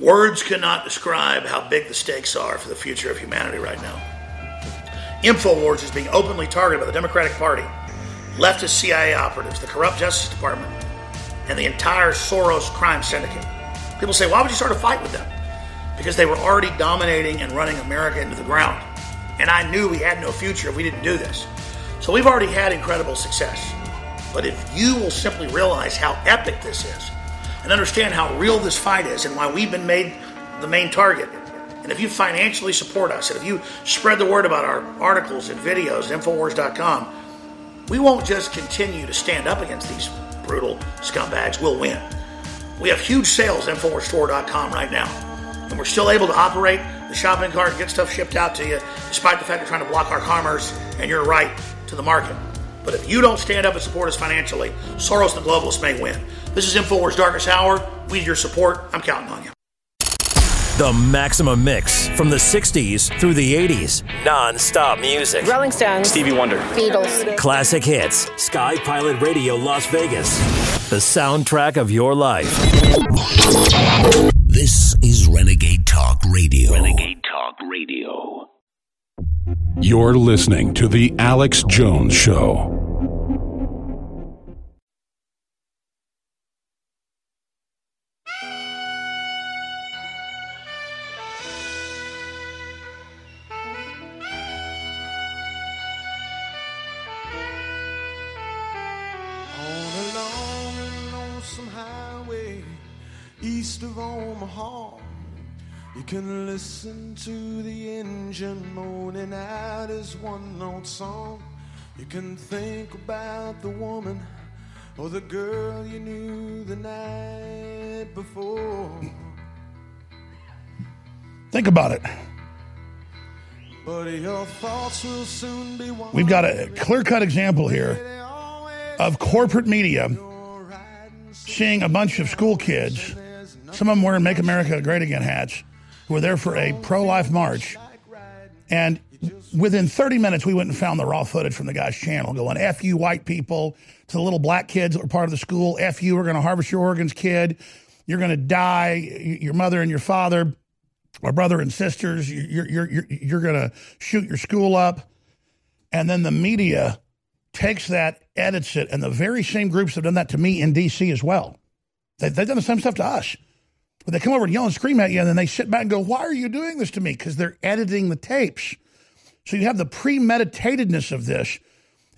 Words cannot describe how big the stakes are for the future of humanity right now. InfoWars is being openly targeted by the Democratic Party, leftist CIA operatives, the corrupt Justice Department, and the entire Soros crime syndicate. People say, why would you start a fight with them? Because they were already dominating and running America into the ground. And I knew we had no future if we didn't do this. So we've already had incredible success. But if you will simply realize how epic this is and understand how real this fight is and why we've been made the main target, and if you financially support us, and if you spread the word about our articles and videos at InfoWars.com, we won't just continue to stand up against these brutal scumbags. We'll win. We have huge sales at InfoWarsStore.com right now. And we're still able to operate the shopping cart and get stuff shipped out to you, despite the fact they're trying to block our commerce and your right to the market. But if you don't stand up and support us financially, Soros and the globalists may win. This is InfoWars Darkest Hour. We need your support. I'm counting on you. The Maximum Mix, from the 60s through the 80s. Non-stop music. Rolling Stones. Stevie Wonder. Beatles. Classic hits. Sky Pilot Radio Las Vegas. The soundtrack of your life. This is Renegade Talk Radio. Renegade Talk Radio. You're listening to The Alex Jones Show. You can listen to the engine moaning out his one-note song. You can think about the woman or the girl you knew the night before. Think about it. But your thoughts will soon be one. We've got a clear-cut example here of corporate media seeing a bunch of school kids, some of them wearing Make America Great Again hats, who were there for a pro-life march. And within 30 minutes, we went and found the raw footage from the guy's channel going, F you white people, to the little black kids that were part of the school. F you, we're going to harvest your organs, kid. You're going to die. Your mother and your father, or brother and sisters, you're going to shoot your school up. And then the media takes that, edits it, and the very same groups have done that to me in D.C. as well. They've done the same stuff to us. But they come over and yell and scream at you, and then they sit back and go, why are you doing this to me? Because they're editing the tapes. So you have the premeditatedness of this.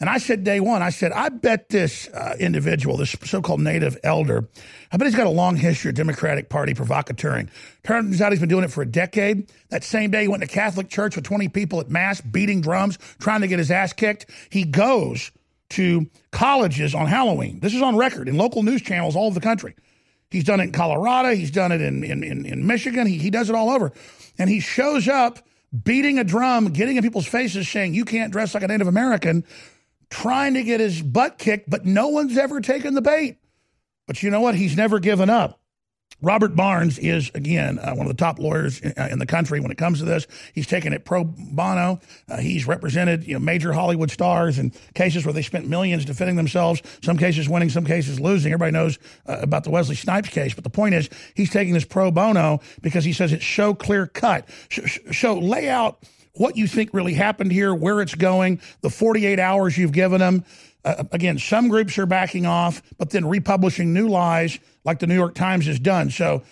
And I said day one, I said, I bet this individual, this so-called native elder, I bet he's got a long history of Democratic Party provocateuring. Turns out he's been doing it for a decade. That same day he went to Catholic church with 20 people at mass, beating drums, trying to get his ass kicked. He goes to colleges on Halloween. This is on record in local news channels all over the country. He's done it in Colorado. He's done it in Michigan. He does it all over. And he shows up beating a drum, getting in people's faces, saying, you can't dress like a Native American, trying to get his butt kicked, but no one's ever taken the bait. But you know what? He's never given up. Robert Barnes is, again, one of the top lawyers in the country when it comes to this. He's taken it pro bono. He's represented major Hollywood stars in cases where they spent millions defending themselves, some cases winning, some cases losing. Everybody knows about the Wesley Snipes case. But the point is he's taking this pro bono because he says it's so clear cut. So lay out what you think really happened here, where it's going, the 48 hours you've given them. Again, some groups are backing off, but then republishing new lies like the New York Times has done. So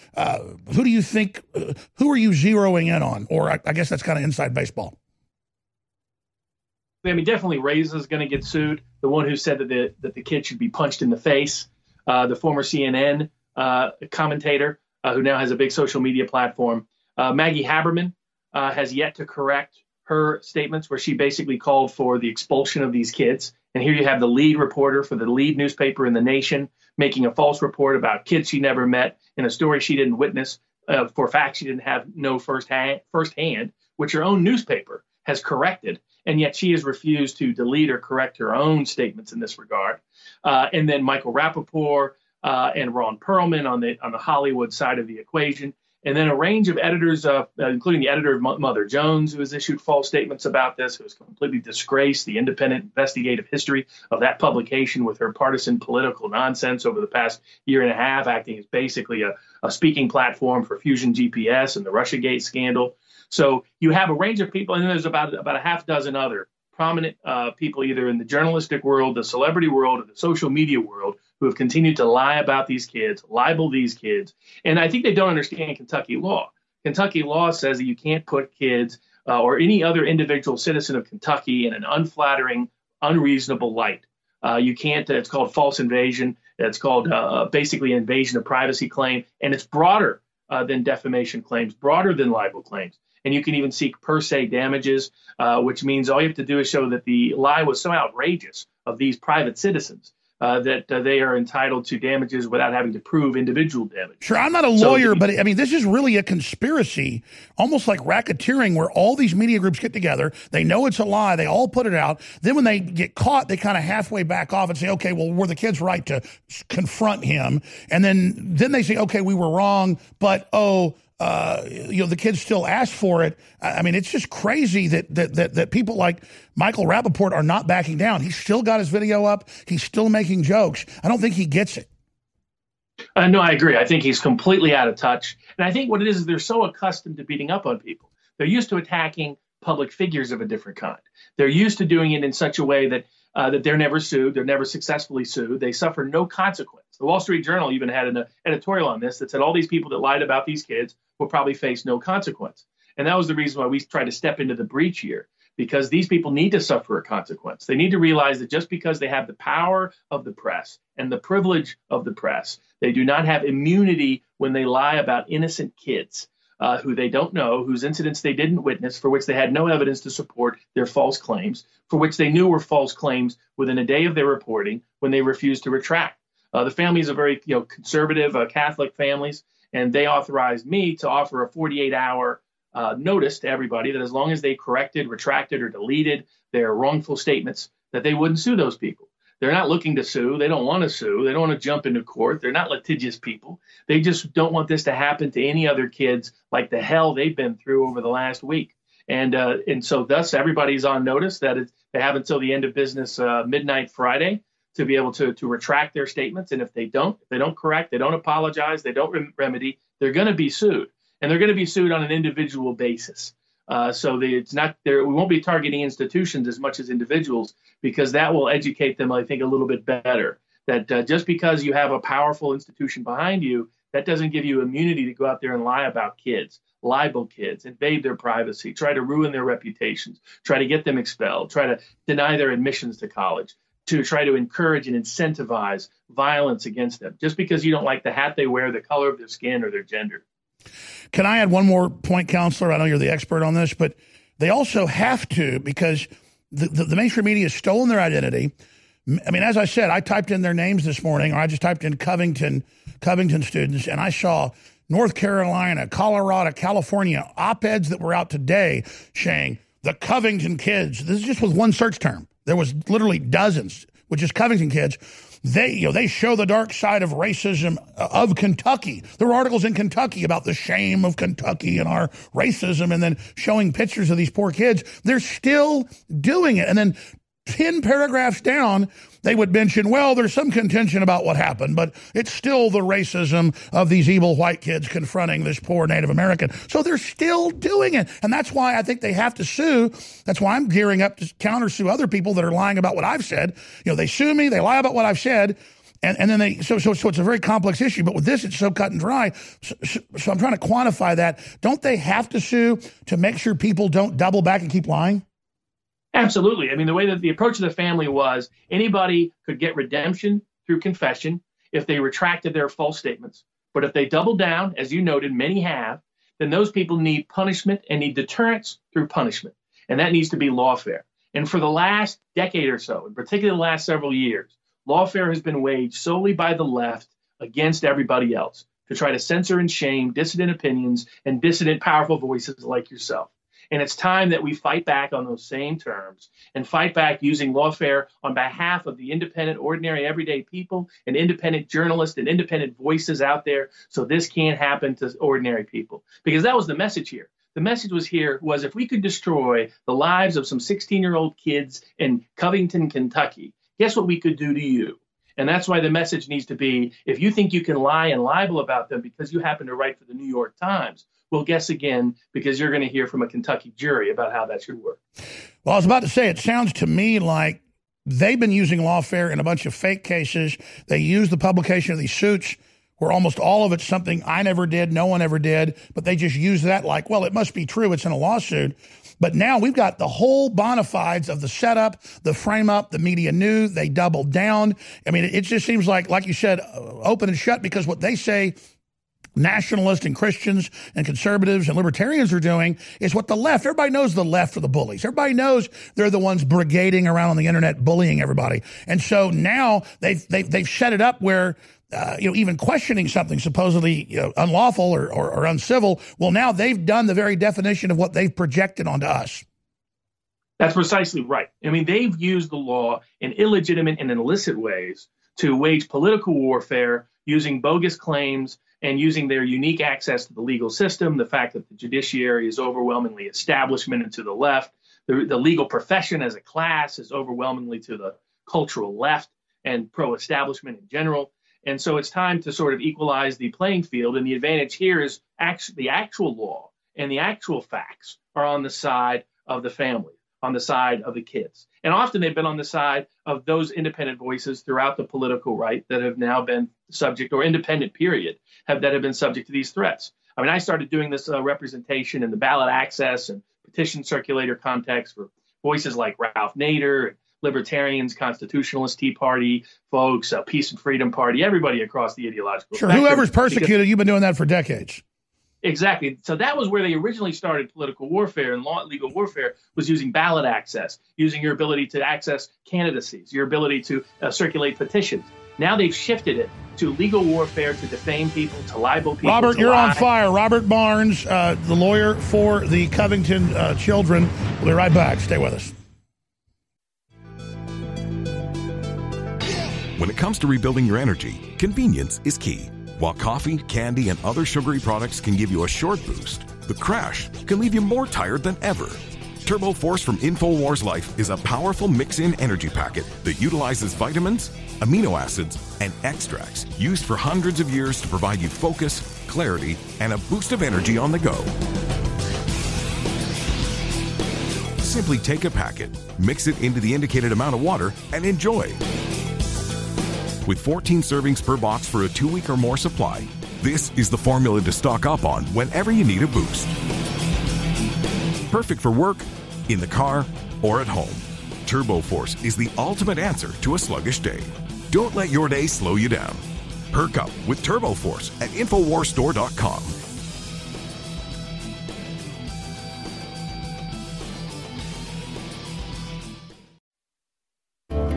who do you think, who are you zeroing in on? Or I guess that's kind of inside baseball. I mean, definitely Reza is going to get sued. The one who said that the kid should be punched in the face. The former CNN commentator who now has a big social media platform. Maggie Haberman has yet to correct her statements where she basically called for the expulsion of these kids. And here you have the lead reporter for the lead newspaper in the nation making a false report about kids she never met in a story she didn't witness for facts she didn't have no firsthand, which her own newspaper has corrected. And yet she has refused to delete or correct her own statements in this regard. And then Michael Rapaport and Ron Perlman on the Hollywood side of the equation. And then a range of editors, including the editor of Mother Jones, who has issued false statements about this, who has completely disgraced the independent investigative history of that publication with her partisan political nonsense over the past year and a half, acting as basically a speaking platform for Fusion GPS and the Russiagate scandal. So you have a range of people, and then there's about a half dozen other prominent people, either in the journalistic world, the celebrity world, or the social media world, who have continued to lie about these kids, libel these kids. And I think they don't understand Kentucky law. Kentucky law says that you can't put kids or any other individual citizen of Kentucky in an unflattering, unreasonable light. You can't, it's called false invasion. It's called basically invasion of privacy claim. And it's broader than defamation claims, broader than libel claims. And you can even seek per se damages, which means all you have to do is show that the lie was so outrageous of these private citizens that they are entitled to damages without having to prove individual damage. Sure, I'm not a lawyer, but I mean, this is really a conspiracy, almost like racketeering, where all these media groups get together. They know it's a lie. They all put it out. Then when they get caught, they kind of halfway back off and say, okay, well, were the kids right to confront him? And then they say, okay, we were wrong, but the kids still ask for it. I mean, it's just crazy that people like Michael Rapaport are not backing down. He's still got his video up. He's still making jokes. I don't think he gets it. No, I agree. I think he's completely out of touch. And I think what it is they're so accustomed to beating up on people. They're used to attacking public figures of a different kind. They're used to doing it in such a way that they're never sued. They're never successfully sued. They suffer no consequence. The Wall Street Journal even had an editorial on this that said all these people that lied about these kids will probably face no consequence. And that was the reason why we tried to step into the breach here, because these people need to suffer a consequence. They need to realize that just because they have the power of the press and the privilege of the press, they do not have immunity when they lie about innocent kids who they don't know, whose incidents they didn't witness, for which they had no evidence to support their false claims, for which they knew were false claims within a day of their reporting when they refused to retract. The families are very conservative Catholic families, and they authorized me to offer a 48-hour notice to everybody that as long as they corrected, retracted, or deleted their wrongful statements, that they wouldn't sue those people. They're not looking to sue. They don't want to sue. They don't want to jump into court. They're not litigious people. They just don't want this to happen to any other kids like the hell they've been through over the last week. And so thus everybody's on notice that they have until the end of business midnight Friday to be able to retract their statements. And if they don't correct, they don't apologize, they don't remedy, they're going to be sued. And they're going to be sued on an individual basis. We won't be targeting institutions as much as individuals, because that will educate them, I think, a little bit better. That just because you have a powerful institution behind you That doesn't give you immunity to go out there and lie about kids, libel kids, invade their privacy, try to ruin their reputations, try to get them expelled, try to deny their admissions to college, to try to encourage and incentivize violence against them, just because you don't like the hat they wear, the color of their skin, or their gender. Can I add one more point, Counselor? I know you're the expert on this, but they also have to, because the mainstream media has stolen their identity. I mean, as I said, I typed in their names this morning, or I just typed in Covington students, and I saw North Carolina, Colorado, California, op-eds that were out today saying, the Covington kids. This is just with one search term. There was literally dozens, which is Covington kids. They show the dark side of racism of Kentucky. There were articles in Kentucky about the shame of Kentucky and our racism, and then showing pictures of these poor kids. They're still doing it. And then 10 paragraphs down, they would mention, well, there's some contention about what happened, but it's still the racism of these evil white kids confronting this poor Native American. So they're still doing it. And that's why I think they have to sue. That's why I'm gearing up to counter-sue other people that are lying about what I've said. You know, they sue me, they lie about what I've said, and then they, so it's a very complex issue. But with this, it's so cut and dry. So I'm trying to quantify that. Don't they have to sue to make sure people don't double back and keep lying? Absolutely. I mean, the way that the approach of the family was, anybody could get redemption through confession if they retracted their false statements. But if they double down, as you noted, many have, then those people need punishment and need deterrence through punishment. And that needs to be lawfare. And for the last decade or so, and particularly the last several years, lawfare has been waged solely by the left against everybody else to try to censor and shame dissident opinions and dissident powerful voices like yourself. And it's time that we fight back on those same terms and fight back using lawfare on behalf of the independent, ordinary, everyday people and independent journalists and independent voices out there, so this can't happen to ordinary people. Because that was the message here. The message was here was, if we could destroy the lives of some 16-year-old kids in Covington, Kentucky, guess what we could do to you? And that's why the message needs to be, if you think you can lie and libel about them because you happen to write for the New York Times, well, guess again, because you're going to hear from a Kentucky jury about how that should work. Well, I was about to say, it sounds to me like they've been using lawfare in a bunch of fake cases. They use the publication of these suits where almost all of it's something I never did, no one ever did, but they just use that like, well, it must be true, it's in a lawsuit. But now we've got the whole bona fides of the setup, the frame-up, the media knew, they doubled down. I mean, it just seems like you said, open and shut, because what they say nationalists and Christians and conservatives and libertarians are doing is what the left, everybody knows the left are the bullies. Everybody knows they're the ones brigading around on the internet, bullying everybody. And so now they've set it up where, even questioning something supposedly unlawful or uncivil, well, now they've done the very definition of what they've projected onto us. That's precisely right. I mean, they've used the law in illegitimate and illicit ways to wage political warfare using bogus claims and using their unique access to the legal system, the fact that the judiciary is overwhelmingly establishment and to the left, the legal profession as a class is overwhelmingly to the cultural left and pro-establishment in general. And so it's time to sort of equalize the playing field. And the advantage here is the actual law and the actual facts are on the side of the family, on the side of the kids. And often they've been on the side of those independent voices throughout the political right that have now been subject, or independent period, that have been subject to these threats. I mean, I started doing this representation in the ballot access and petition circulator context for voices like Ralph Nader, libertarians, constitutionalists, Tea Party folks, Peace and Freedom Party, everybody across the ideological spectrum. Sure, whoever's persecuted, you've been doing that for decades. Exactly. So that was where they originally started political warfare and legal warfare, was using ballot access, using your ability to access candidacies, your ability to circulate petitions. Now they've shifted it to legal warfare, to defame people, to libel people. Robert, you're on fire. Robert Barnes, the lawyer for the Covington children. We'll be right back. Stay with us. When it comes to rebuilding your energy, convenience is key. While coffee, candy, and other sugary products can give you a short boost, the crash can leave you more tired than ever. TurboForce from InfoWars Life is a powerful mix-in energy packet that utilizes vitamins, amino acids, and extracts used for hundreds of years to provide you focus, clarity, and a boost of energy on the go. Simply take a packet, mix it into the indicated amount of water, and enjoy. With 14 servings per box for a 2-week or more supply, This is the formula to stock up on whenever you need a boost. Perfect for work, in the car, or at home. TurboForce is the ultimate answer to a sluggish day. Don't let your day slow you down. Perk up with TurboForce at InfoWarsStore.com.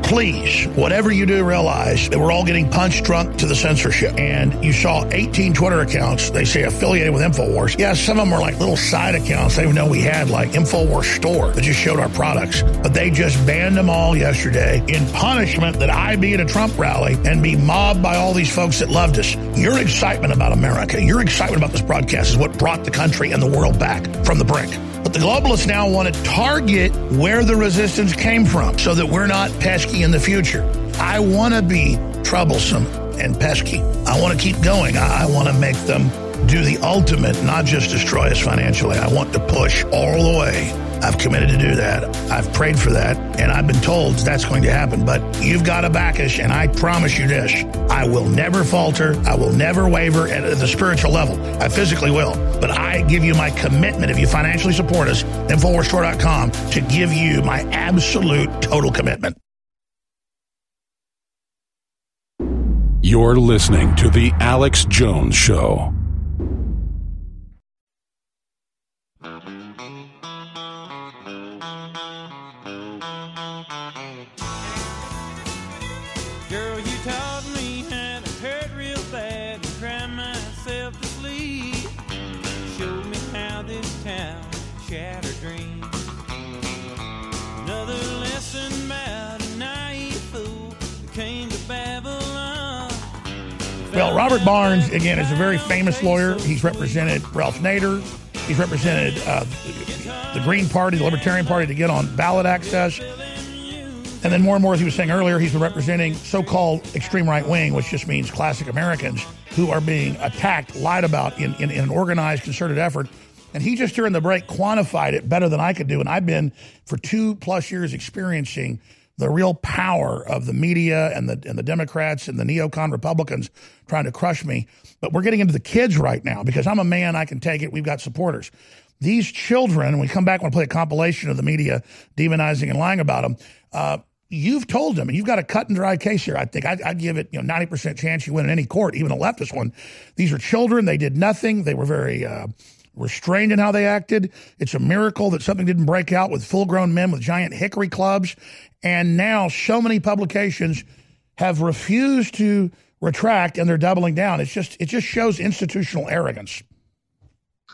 Please, whatever you do, realize that we're all getting punch drunk to the censorship. And you saw 18 Twitter accounts, they say affiliated with InfoWars. Yeah, some of them are like little side accounts. They know we had like InfoWars Store that just showed our products. But they just banned them all yesterday in punishment that I be at a Trump rally and be mobbed by all these folks that loved us. Your excitement about America, your excitement about this broadcast is what brought the country and the world back from the brink. But the globalists now want to target where the resistance came from so that we're not pesky in the future. I want to be troublesome and pesky. I want to keep going. I want to make them do the ultimate, not just destroy us financially. I want to push all the way. I've committed to do that. I've prayed for that, and I've been told that's going to happen. But you've got to back us, and I promise you this. I will never falter. I will never waver at the spiritual level. I physically will. But I give you my commitment, if you financially support us, InfoWarsStore.com, to give you my absolute total commitment. You're listening to The Alex Jones Show. Well, Robert Barnes, again, is a very famous lawyer. He's represented Ralph Nader. He's represented the Green Party, the Libertarian Party, to get on ballot access. And then more and more, as he was saying earlier, he's been representing so-called extreme right-wing, which just means classic Americans who are being attacked, lied about in an organized, concerted effort. And he just during the break quantified it better than I could do. And I've been for 2+ years experiencing the real power of the media and the Democrats and the neocon Republicans trying to crush me. But we're getting into the kids right now because I'm a man. I can take it. We've got supporters. These children, when we come back, we'll play a compilation of the media demonizing and lying about them. You've told them, and you've got a cut and dry case here, I think. I'd give it 90% chance you win in any court, even a leftist one. These are children. They did nothing. They were very restrained in how they acted. It's a miracle that something didn't break out with full-grown men with giant hickory clubs. And now so many publications have refused to retract, and they're doubling down. It just shows institutional arrogance.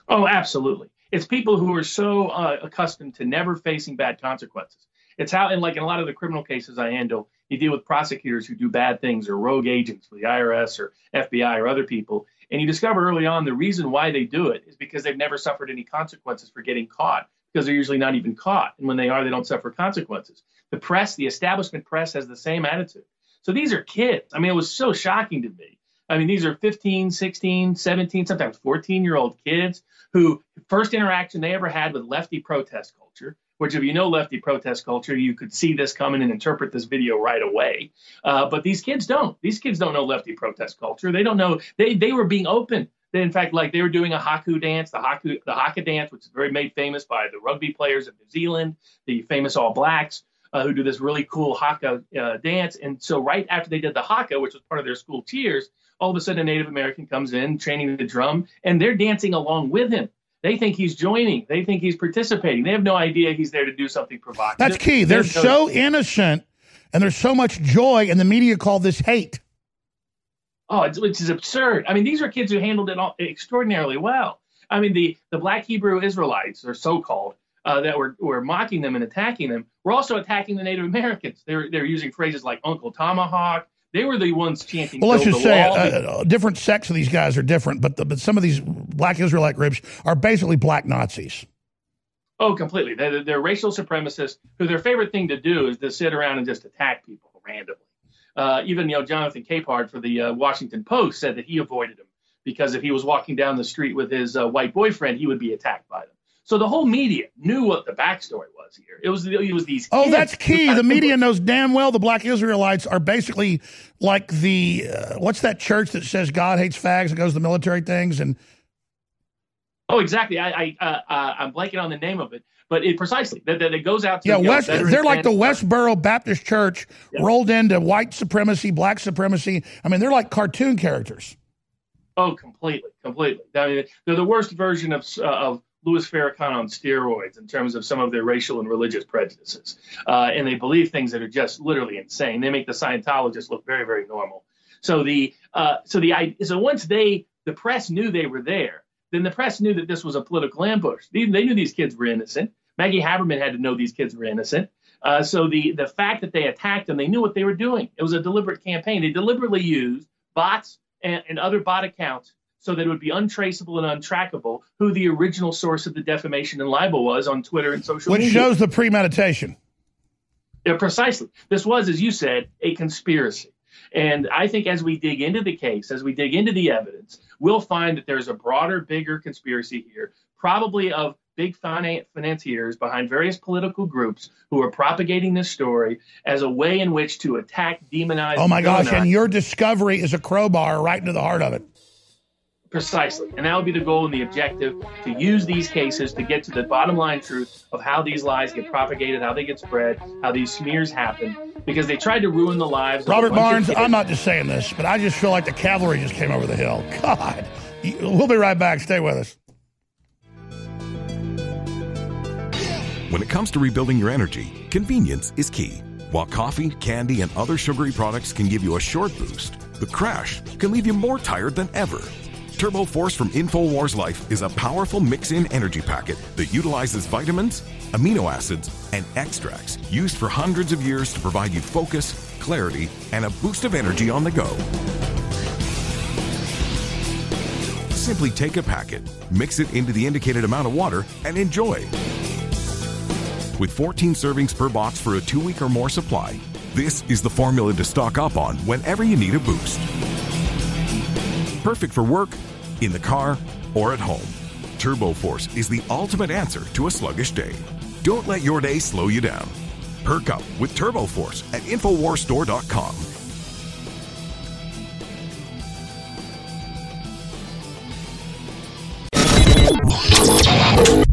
Oh, absolutely. It's people who are so accustomed to never facing bad consequences. It's how, and like in a lot of the criminal cases I handle, you deal with prosecutors who do bad things or rogue agents for the IRS or FBI or other people. And you discover early on the reason why they do it is because they've never suffered any consequences for getting caught, because they're usually not even caught. And when they are, they don't suffer consequences. The press, the establishment press, has the same attitude. So these are kids. I mean, it was so shocking to me. I mean, these are 15, 16, 17, sometimes 14-year-old kids who first interaction they ever had with lefty protest culture, which if you know lefty protest culture, you could see this coming and interpret this video right away. But these kids don't. These kids don't know lefty protest culture. They don't know. They were being open. They, in fact, like they were doing a haku dance, the haka dance, which is very made famous by the rugby players of New Zealand, the famous All Blacks, who do this really cool haka dance. And so right after they did the haka, which was part of their school cheers, all of a sudden a Native American comes in, training the drum, and they're dancing along with him. They think he's joining. They think he's participating. They have no idea he's there to do something provocative. That's key. They're so innocent, and there's so much joy, and the media call this hate. Oh, it's absurd. I mean, these are kids who handled it all extraordinarily well. I mean, the black Hebrew Israelites, or so-called, that were mocking them and attacking them, were also attacking the Native Americans. They're using phrases like Uncle Tomahawk. They were the ones chanting. Well, let's just say different sects of these guys are different, but some of these black Israelite groups are basically black Nazis. Oh, completely. They're racial supremacists who their favorite thing to do is to sit around and just attack people randomly. Even Jonathan Capehart for the Washington Post said that he avoided them because if he was walking down the street with his white boyfriend, he would be attacked by them. So the whole media knew what the backstory was here. It was these. Oh, that's key. The media knows damn well the black Israelites are basically like the what's that church that says God hates fags and goes to the military things and. Oh, exactly. I'm blanking on the name of it, but it precisely that it goes out to they're like the Westboro Baptist Church rolled into white supremacy, black supremacy. I mean, they're like cartoon characters. Oh, completely. I mean, they're the worst version of Louis Farrakhan on steroids in terms of some of their racial and religious prejudices. And they believe things that are just literally insane. They make the Scientologists look very, very normal. So once the press knew they were there, then the press knew that this was a political ambush. They knew these kids were innocent. Maggie Haberman had to know these kids were innocent. So the fact that they attacked them, they knew what they were doing. It was a deliberate campaign. They deliberately used bots and other bot accounts so that it would be untraceable and untrackable who the original source of the defamation and libel was on Twitter and social media. Which shows the premeditation. Yeah, precisely. This was, as you said, a conspiracy. And I think as we dig into the case, as we dig into the evidence, we'll find that there's a broader, bigger conspiracy here, probably of big financiers behind various political groups who are propagating this story as a way in which to attack, demonize. Oh, my gosh. And your discovery is a crowbar right into the heart of it. Precisely. And that would be the goal and the objective, to use these cases to get to the bottom line truth of how these lies get propagated, how they get spread, how these smears happen, because they tried to ruin the lives of Robert Barnes, I'm not just saying this, but I just feel like the cavalry just came over the hill. God. We'll be right back. Stay with us. When it comes to rebuilding your energy, convenience is key. While coffee, candy, and other sugary products can give you a short boost, the crash can leave you more tired than ever. TurboForce from InfoWars Life is a powerful mix-in energy packet that utilizes vitamins, amino acids, and extracts used for hundreds of years to provide you focus, clarity, and a boost of energy on the go. Simply take a packet, mix it into the indicated amount of water, and enjoy. With 14 servings per box for a 2-week or more supply, this is the formula to stock up on whenever you need a boost. Perfect for work, in the car, or at home. TurboForce is the ultimate answer to a sluggish day. Don't let your day slow you down. Perk up with TurboForce at InfoWarsStore.com.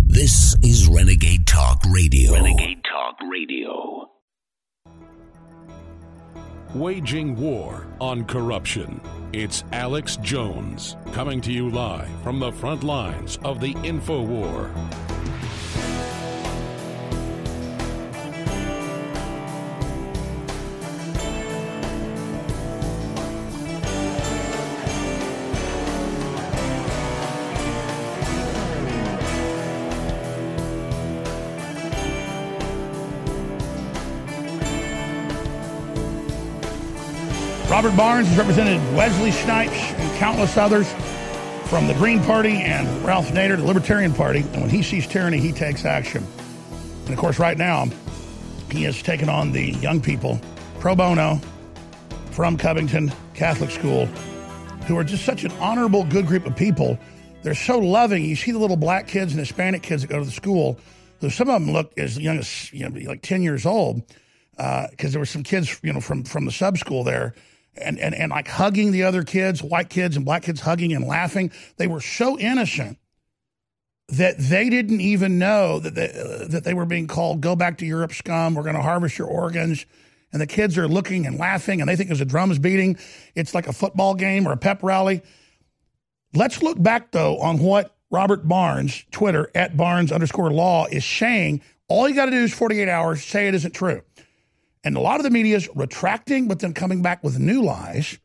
This is Renegade Talk Radio. Renegade Talk Radio. Waging war on corruption. It's Alex Jones coming to you live from the front lines of the InfoWar. Robert Barnes has represented Wesley Snipes and countless others from the Green Party and Ralph Nader, the Libertarian Party. And when he sees tyranny, he takes action. And, of course, right now, he has taken on the young people, pro bono, from Covington Catholic School, who are just such an honorable, good group of people. They're so loving. You see the little black kids and Hispanic kids that go to the school, who some of them look as young as, you know, like 10 years old, because there were some kids, you know, from the sub school there. And like hugging the other kids, white kids and black kids hugging and laughing. They were so innocent that they didn't even know that they were being called, go back to Europe, scum. We're going to harvest your organs. And the kids are looking and laughing, and they think it was a drums beating. It's like a football game or a pep rally. Let's look back, though, on what Robert Barnes, Twitter, @Barnes_law, is saying. All you got to do is 48 hours, say it isn't true. And a lot of the media is retracting, but then coming back with new lies,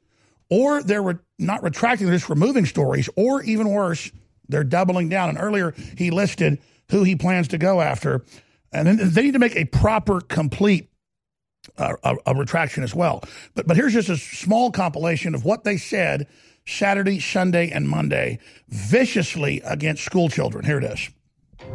or they're not retracting, they're just removing stories, or even worse, they're doubling down. And earlier he listed who he plans to go after. And then they need to make a proper, complete a retraction as well. But here's just a small compilation of what they said Saturday, Sunday, and Monday viciously against school children. Here it is.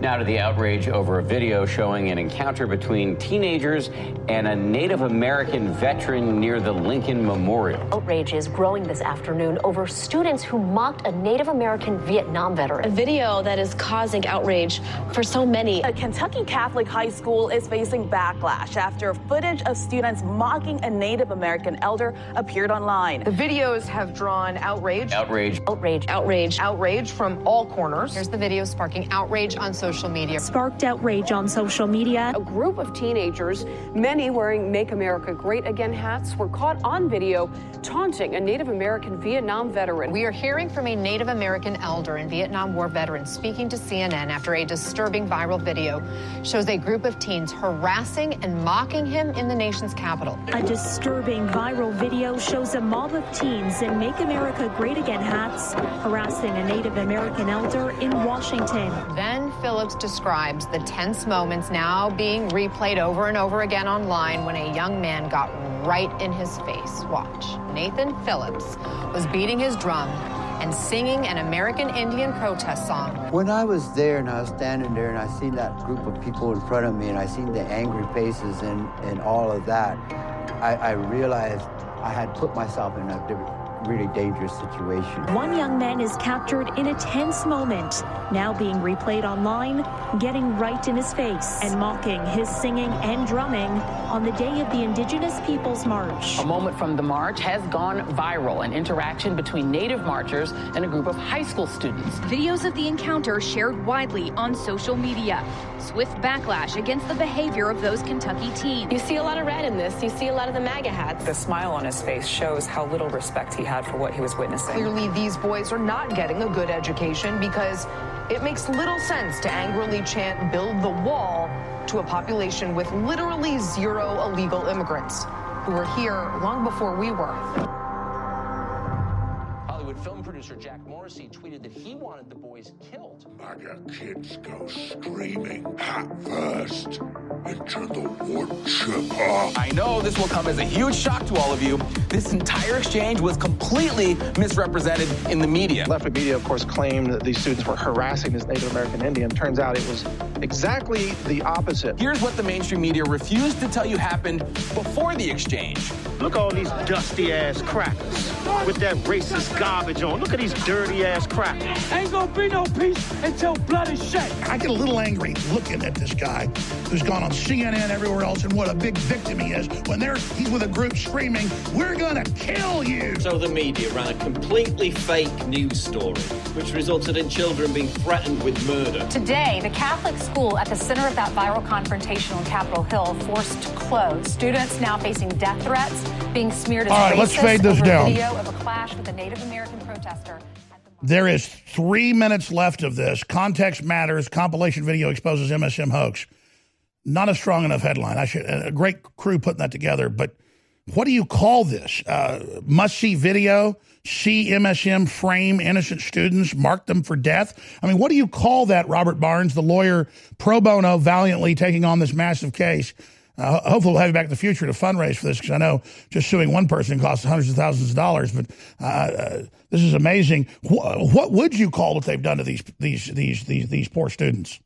Now to the outrage over a video showing an encounter between teenagers and a Native American veteran near the Lincoln Memorial. Outrage is growing this afternoon over students who mocked a Native American Vietnam veteran. A video that is causing outrage for so many. A Kentucky Catholic high school is facing backlash after footage of students mocking a Native American elder appeared online. The videos have drawn outrage from all corners. Here's the video sparking outrage on social media. A group of teenagers, many wearing Make America Great Again hats, were caught on video taunting a Native American Vietnam veteran. We are hearing from a Native American elder and Vietnam War veteran speaking to CNN after a disturbing viral video shows a group of teens harassing and mocking him in the nation's capital. A disturbing viral video shows a mob of teens in Make America Great Again hats harassing a Native American elder in Washington. Then Phillips describes the tense moments now being replayed over and over again online when a young man got right in his face. Watch. Nathan Phillips was beating his drum and singing an American Indian protest song. When I was there and I was standing there and I seen that group of people in front of me and I seen the angry faces and all of that, I realized I had put myself in a really dangerous situation. One young man is captured in a tense moment, now being replayed online, getting right in his face and mocking his singing and drumming on the day of the Indigenous Peoples March. A moment from the march has gone viral, an interaction between Native marchers and a group of high school students. Videos of the encounter shared widely on social media. Swift backlash against the behavior of those Kentucky teens. You see a lot of red in this. You see a lot of the MAGA hats. The smile on his face shows how little respect he had for what he was witnessing. Clearly, these boys are not getting a good education because it makes little sense to angrily chant "build the wall" to a population with literally zero illegal immigrants who were here long before we were. Hollywood film producer Jack Morrissey tweeted that he wanted the boys killed. MAGA kids go screaming hat first into the woodchip. I know this will come as a huge shock to all of you. This entire exchange was completely misrepresented in the media. Left wing media, of course, claimed that these students were harassing this Native American Indian. Turns out it was exactly the opposite. Here's what the mainstream media refused to tell you happened before the exchange. Look at all these dusty-ass crackers with that racist garbage on. Look at these dirty-ass crackers. Ain't gonna be no peace until blood is shed. I get a little angry looking at this guy who's gone on CNN, everywhere else, and what a big victim he is when he's with a group screaming, "We're gonna kill you!" So the media ran a completely fake news story, which resulted in children being threatened with murder. Today, the Catholic school at the center of that viral confrontation on Capitol Hill forced to close. Students now facing death threats, being smeared as racist. All right, let's fade this down. Video of a clash with a Native American protester. There is 3 minutes left of this. Context matters. Compilation video exposes MSM hoax. Not a strong enough headline. A great crew putting that together. But what do you call this? Must-see video? See MSM frame innocent students? Mark them for death? I mean, what do you call that, Robert Barnes, the lawyer pro bono valiantly taking on this massive case? Hopefully we'll have you back in the future to fundraise for this, because I know just suing one person costs hundreds of thousands of dollars. But this is amazing. What would you call what they've done to these poor students?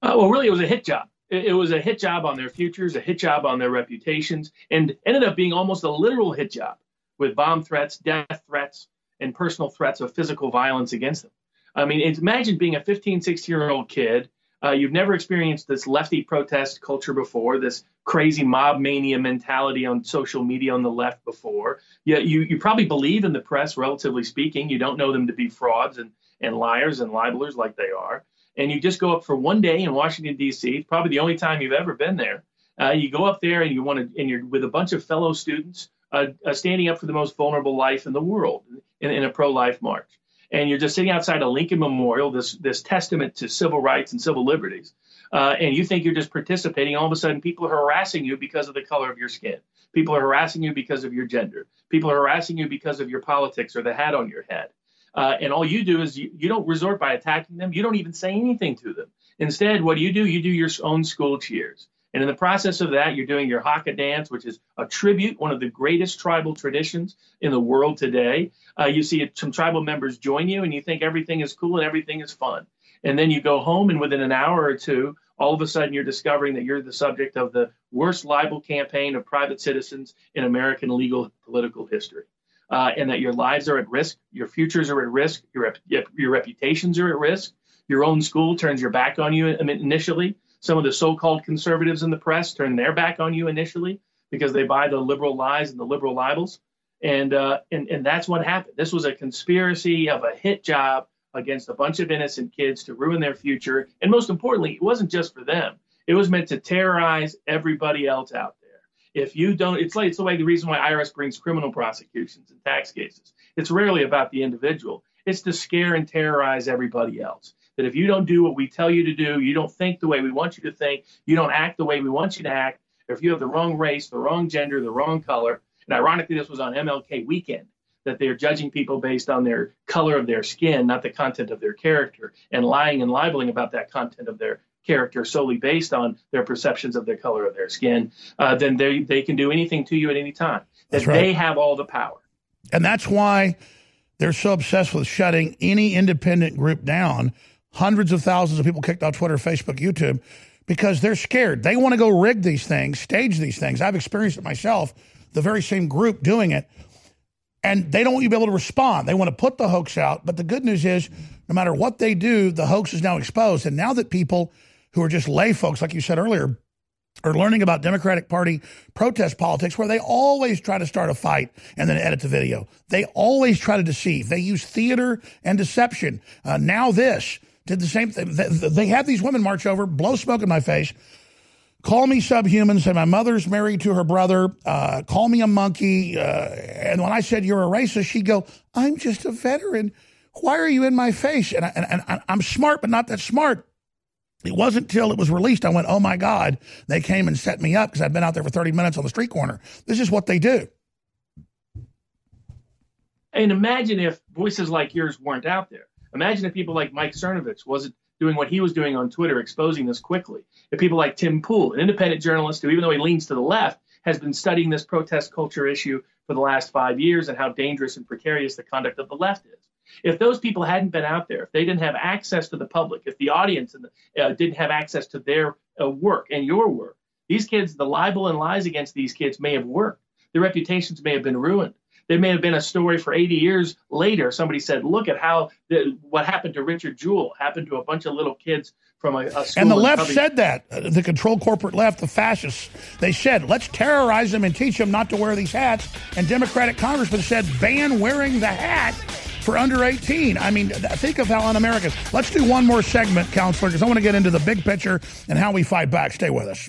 Well, really, it was a hit job. It was a hit job on their futures, a hit job on their reputations, and ended up being almost a literal hit job with bomb threats, death threats, and personal threats of physical violence against them. I mean, imagine being a 15, 16-year-old kid. You've never experienced this lefty protest culture before, this crazy mob mania mentality on social media on the left before. You probably believe in the press, relatively speaking. You don't know them to be frauds and liars and libelers like they are. And you just go up for one day in Washington, D.C., probably the only time you've ever been there. You go up there and you're with a bunch of fellow students standing up for the most vulnerable life in the world in a pro-life march. And you're just sitting outside a Lincoln Memorial, this testament to civil rights and civil liberties. And you think you're just participating. All of a sudden, people are harassing you because of the color of your skin. People are harassing you because of your gender. People are harassing you because of your politics or the hat on your head. And all you do is you don't resort by attacking them. You don't even say anything to them. Instead, what do? You do your own school cheers. And in the process of that, you're doing your Haka dance, which is a tribute, one of the greatest tribal traditions in the world today. You see some tribal members join you, and you think everything is cool and everything is fun. And then you go home, and within an hour or two, all of a sudden you're discovering that you're the subject of the worst libel campaign of private citizens in American legal political history. And that your lives are at risk, your futures are at risk, your reputations are at risk, your own school turns your back on you initially. Some of the so-called conservatives in the press turn their back on you initially because they buy the liberal lies and the liberal libels. And that's what happened. This was a conspiracy of a hit job against a bunch of innocent kids to ruin their future. And most importantly, it wasn't just for them. It was meant to terrorize everybody else out there. If you don't, it's like, it's the way, the reason why IRS brings criminal prosecutions and tax cases. It's rarely about the individual. It's to scare and terrorize everybody else. That if you don't do what we tell you to do, you don't think the way we want you to think, you don't act the way we want you to act, or if you have the wrong race, the wrong gender, the wrong color. And ironically, this was on MLK weekend, that they're judging people based on their color of their skin, not the content of their character, and lying and libeling about that content of their character solely based on their perceptions of the color of their skin, then they can do anything to you at any time. That's right. They have all the power. And that's why they're so obsessed with shutting any independent group down. Hundreds of thousands of people kicked off Twitter, Facebook, YouTube, because they're scared. They want to go rig these things, stage these things. I've experienced it myself, the very same group doing it. And they don't want you to be able to respond. They want to put the hoax out. But the good news is, no matter what they do, the hoax is now exposed. And now that people who are just lay folks, like you said earlier, are learning about Democratic Party protest politics, where they always try to start a fight and then edit the video. They always try to deceive. They use theater and deception. Now this did the same thing. They had these women march over, blow smoke in my face, call me subhuman, say my mother's married to her brother, call me a monkey. And when I said you're a racist, she'd go, I'm just a veteran. Why are you in my face? And I'm smart, but not that smart. It wasn't till it was released I went, oh, my God, they came and set me up because I've been out there for 30 minutes on the street corner. This is what they do. And imagine if voices like yours weren't out there. Imagine if people like Mike Cernovich wasn't doing what he was doing on Twitter, exposing this quickly. If people like Tim Pool, an independent journalist who, even though he leans to the left, has been studying this protest culture issue for the last 5 years and how dangerous and precarious the conduct of the left is. If those people hadn't been out there, if they didn't have access to the public, if the audience didn't have access to their work and your work, these kids, the libel and lies against these kids may have worked. Their reputations may have been ruined. There may have been a story for 80 years later. Somebody said, look at how what happened to Richard Jewell happened to a bunch of little kids from a school. And the left said that. The controlled corporate left, the fascists, they said, let's terrorize them and teach them not to wear these hats. And Democratic congressmen said, ban wearing the hat for under 18. I mean, think of how un-American. Let's do one more segment, Counselor, because I want to get into the big picture and how we fight back. Stay with us.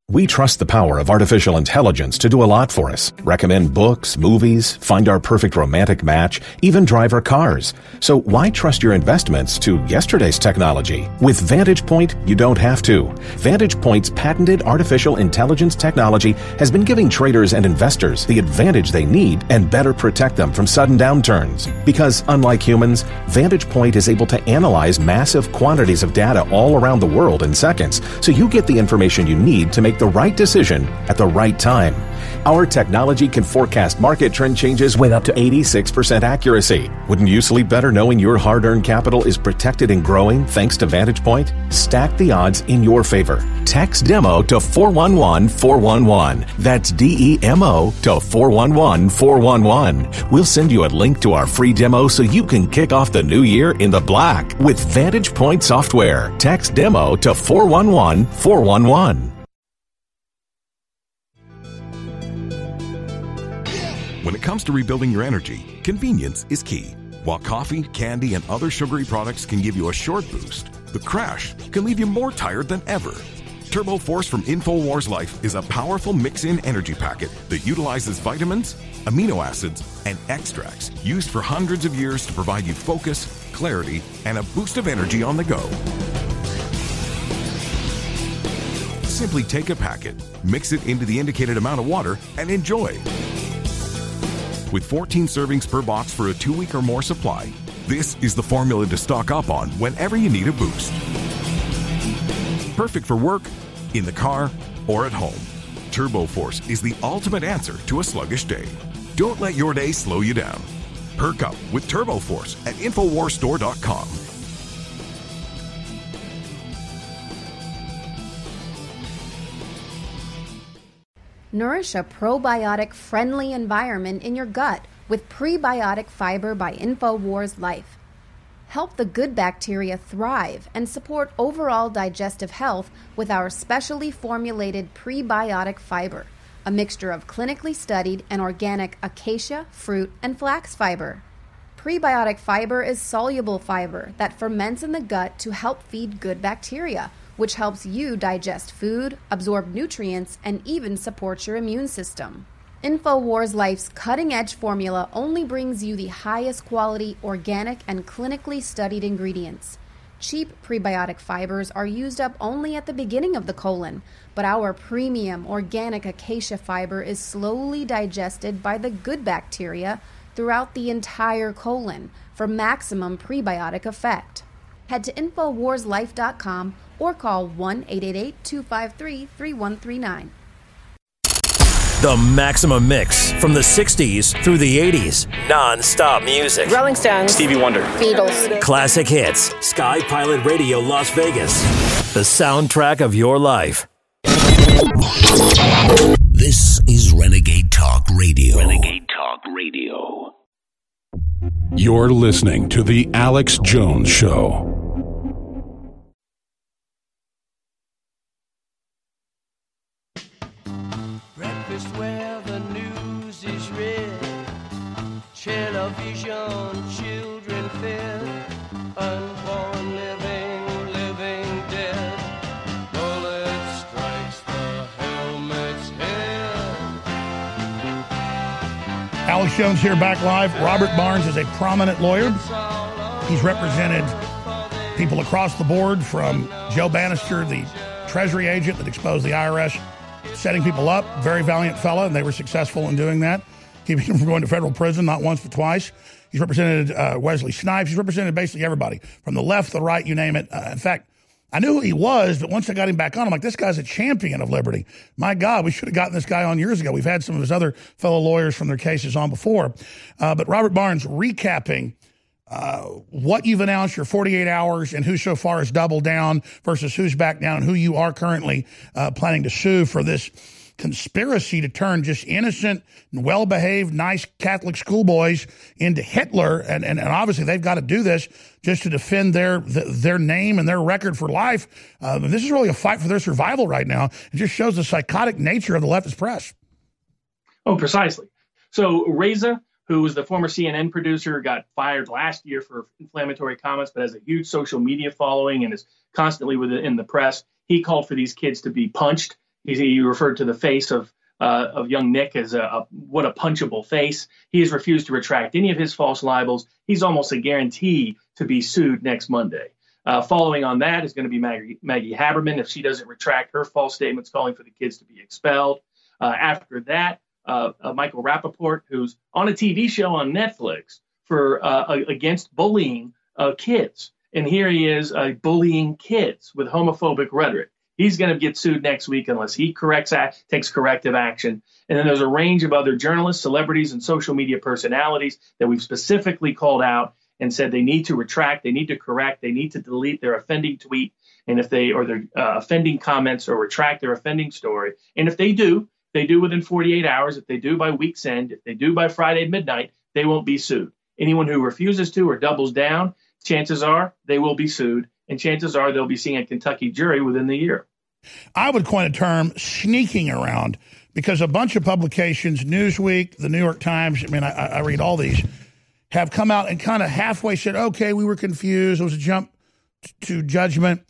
We trust the power of artificial intelligence to do a lot for us. Recommend books, movies, find our perfect romantic match, even drive our cars. So why trust your investments to yesterday's technology? With Vantage Point, you don't have to. Vantage Point's patented artificial intelligence technology has been giving traders and investors the advantage they need and better protect them from sudden downturns. Because unlike humans, Vantage Point is able to analyze massive quantities of data all around the world in seconds, so you get the information you need to make the right decision at the right time. Our technology can forecast market trend changes with up to 86% accuracy. Wouldn't you sleep better knowing your hard-earned capital is protected and growing thanks to Vantage Point? Stack the odds in your favor. Text DEMO to 411411. That's DEMO to 411411. We'll send you a link to our free demo so you can kick off the new year in the black with Vantage Point software. Text DEMO to 411411. When it comes to rebuilding your energy, convenience is key. While coffee, candy, and other sugary products can give you a short boost, the crash can leave you more tired than ever. TurboForce from InfoWars Life is a powerful mix-in energy packet that utilizes vitamins, amino acids, and extracts used for hundreds of years to provide you focus, clarity, and a boost of energy on the go. Simply take a packet, mix it into the indicated amount of water, and enjoy. With 14 servings per box for a 2-week or more supply, this is the formula to stock up on whenever you need a boost. Perfect for work, in the car, or at home. TurboForce is the ultimate answer to a sluggish day. Don't let your day slow you down. Perk up with TurboForce at InfoWarsStore.com. Nourish a probiotic-friendly environment in your gut with prebiotic fiber by InfoWars Life. Help the good bacteria thrive and support overall digestive health with our specially formulated prebiotic fiber, a mixture of clinically studied and organic acacia, fruit, and flax fiber. Prebiotic fiber is soluble fiber that ferments in the gut to help feed good bacteria, which helps you digest food, absorb nutrients, and even support your immune system. InfoWars Life's cutting-edge formula only brings you the highest quality, organic, and clinically studied ingredients. Cheap prebiotic fibers are used up only at the beginning of the colon, but our premium organic acacia fiber is slowly digested by the good bacteria throughout the entire colon for maximum prebiotic effect. Head to InfoWarsLife.com or call 1-888-253-3139. The Maximum Mix, from the 60s through the 80s. Non-stop music. Rolling Stones. Stevie Wonder. Beatles. Classic hits. Sky Pilot Radio Las Vegas. The soundtrack of your life. This is Renegade Talk Radio. Renegade Talk Radio. You're listening to The Alex Jones Show. Where the news is read, television, children fed, unborn living dead. Bullet strikes the helmet's head. Alex Jones here, back live. Robert Barnes is a prominent lawyer. He's represented people across the board, from Joe Bannister, the Treasury agent that exposed the IRS, setting people up. Very valiant fella, and they were successful in doing that, keeping him from going to federal prison, not once but twice. He's represented Wesley Snipes. He's represented basically everybody, from the left, the right, you name it. In fact, I knew who he was, but once I got him back on, I'm like, this guy's a champion of liberty. My God, we should have gotten this guy on years ago. We've had some of his other fellow lawyers from their cases on before. But Robert Barnes, recapping what you've announced, your 48 hours, and who so far has doubled down versus who's back down, and who you are currently planning to sue for this conspiracy to turn just innocent and well-behaved, nice Catholic schoolboys into Hitler. And obviously they've got to do this just to defend their name and their record for life. This is really a fight for their survival right now. It just shows the psychotic nature of the leftist press. Oh, precisely. So Reza, who was the former CNN producer, got fired last year for inflammatory comments, but has a huge social media following and is constantly in the press. He called for these kids to be punched. He referred to the face of young Nick as what a punchable face. He has refused to retract any of his false libels. He's almost a guarantee to be sued next Monday. Following on that is going to be Maggie Haberman, if she doesn't retract her false statements calling for the kids to be expelled. After that, Michael Rapaport, who's on a TV show on Netflix for against bullying kids. And here he is bullying kids with homophobic rhetoric. He's going to get sued next week unless he takes corrective action. And then there's a range of other journalists, celebrities, and social media personalities that we've specifically called out and said they need to retract, they need to correct, they need to delete their offending tweet, and if they or their offending comments, or retract their offending story. And if they do within 48 hours. If they do by week's end, if they do by Friday at midnight, they won't be sued. Anyone who refuses to or doubles down, chances are they will be sued, and chances are they'll be seeing a Kentucky jury within the year. I would coin a term, sneaking around, because a bunch of publications, Newsweek, the New York Times, I mean, I read all these, have come out and kind of halfway said, okay, we were confused. It was a jump to judgment.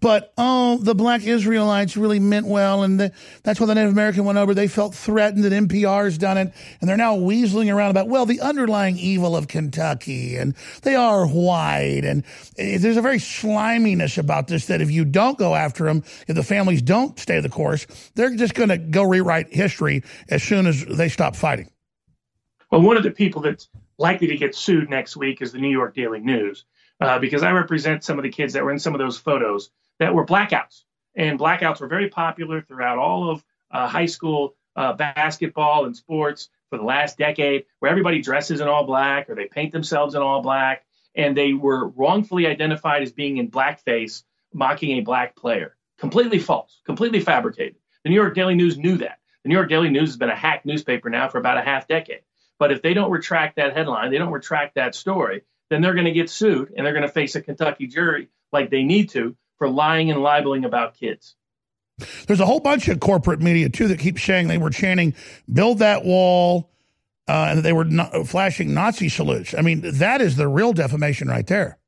But, oh, the black Israelites really meant well, and that's why the Native American went over. They felt threatened, and NPR's done it, and they're now weaseling around about, well, the underlying evil of Kentucky, and they are white, and there's a very sliminess about this that if you don't go after them, if the families don't stay the course, they're just going to go rewrite history as soon as they stop fighting. Well, one of the people that's likely to get sued next week is the New York Daily News, because I represent some of the kids that were in some of those photos that were blackouts. And blackouts were very popular throughout all of high school basketball and sports for the last decade, where everybody dresses in all black or they paint themselves in all black. And they were wrongfully identified as being in blackface, mocking a black player. Completely false, completely fabricated. The New York Daily News knew that. The New York Daily News has been a hack newspaper now for about a half decade. But if they don't retract that headline, they don't retract that story, then they're going to get sued and they're going to face a Kentucky jury like they need to for lying and libeling about kids. There's a whole bunch of corporate media, too, that keep saying they were chanting, build that wall, and that they were flashing Nazi salutes. I mean, that is the real defamation right there.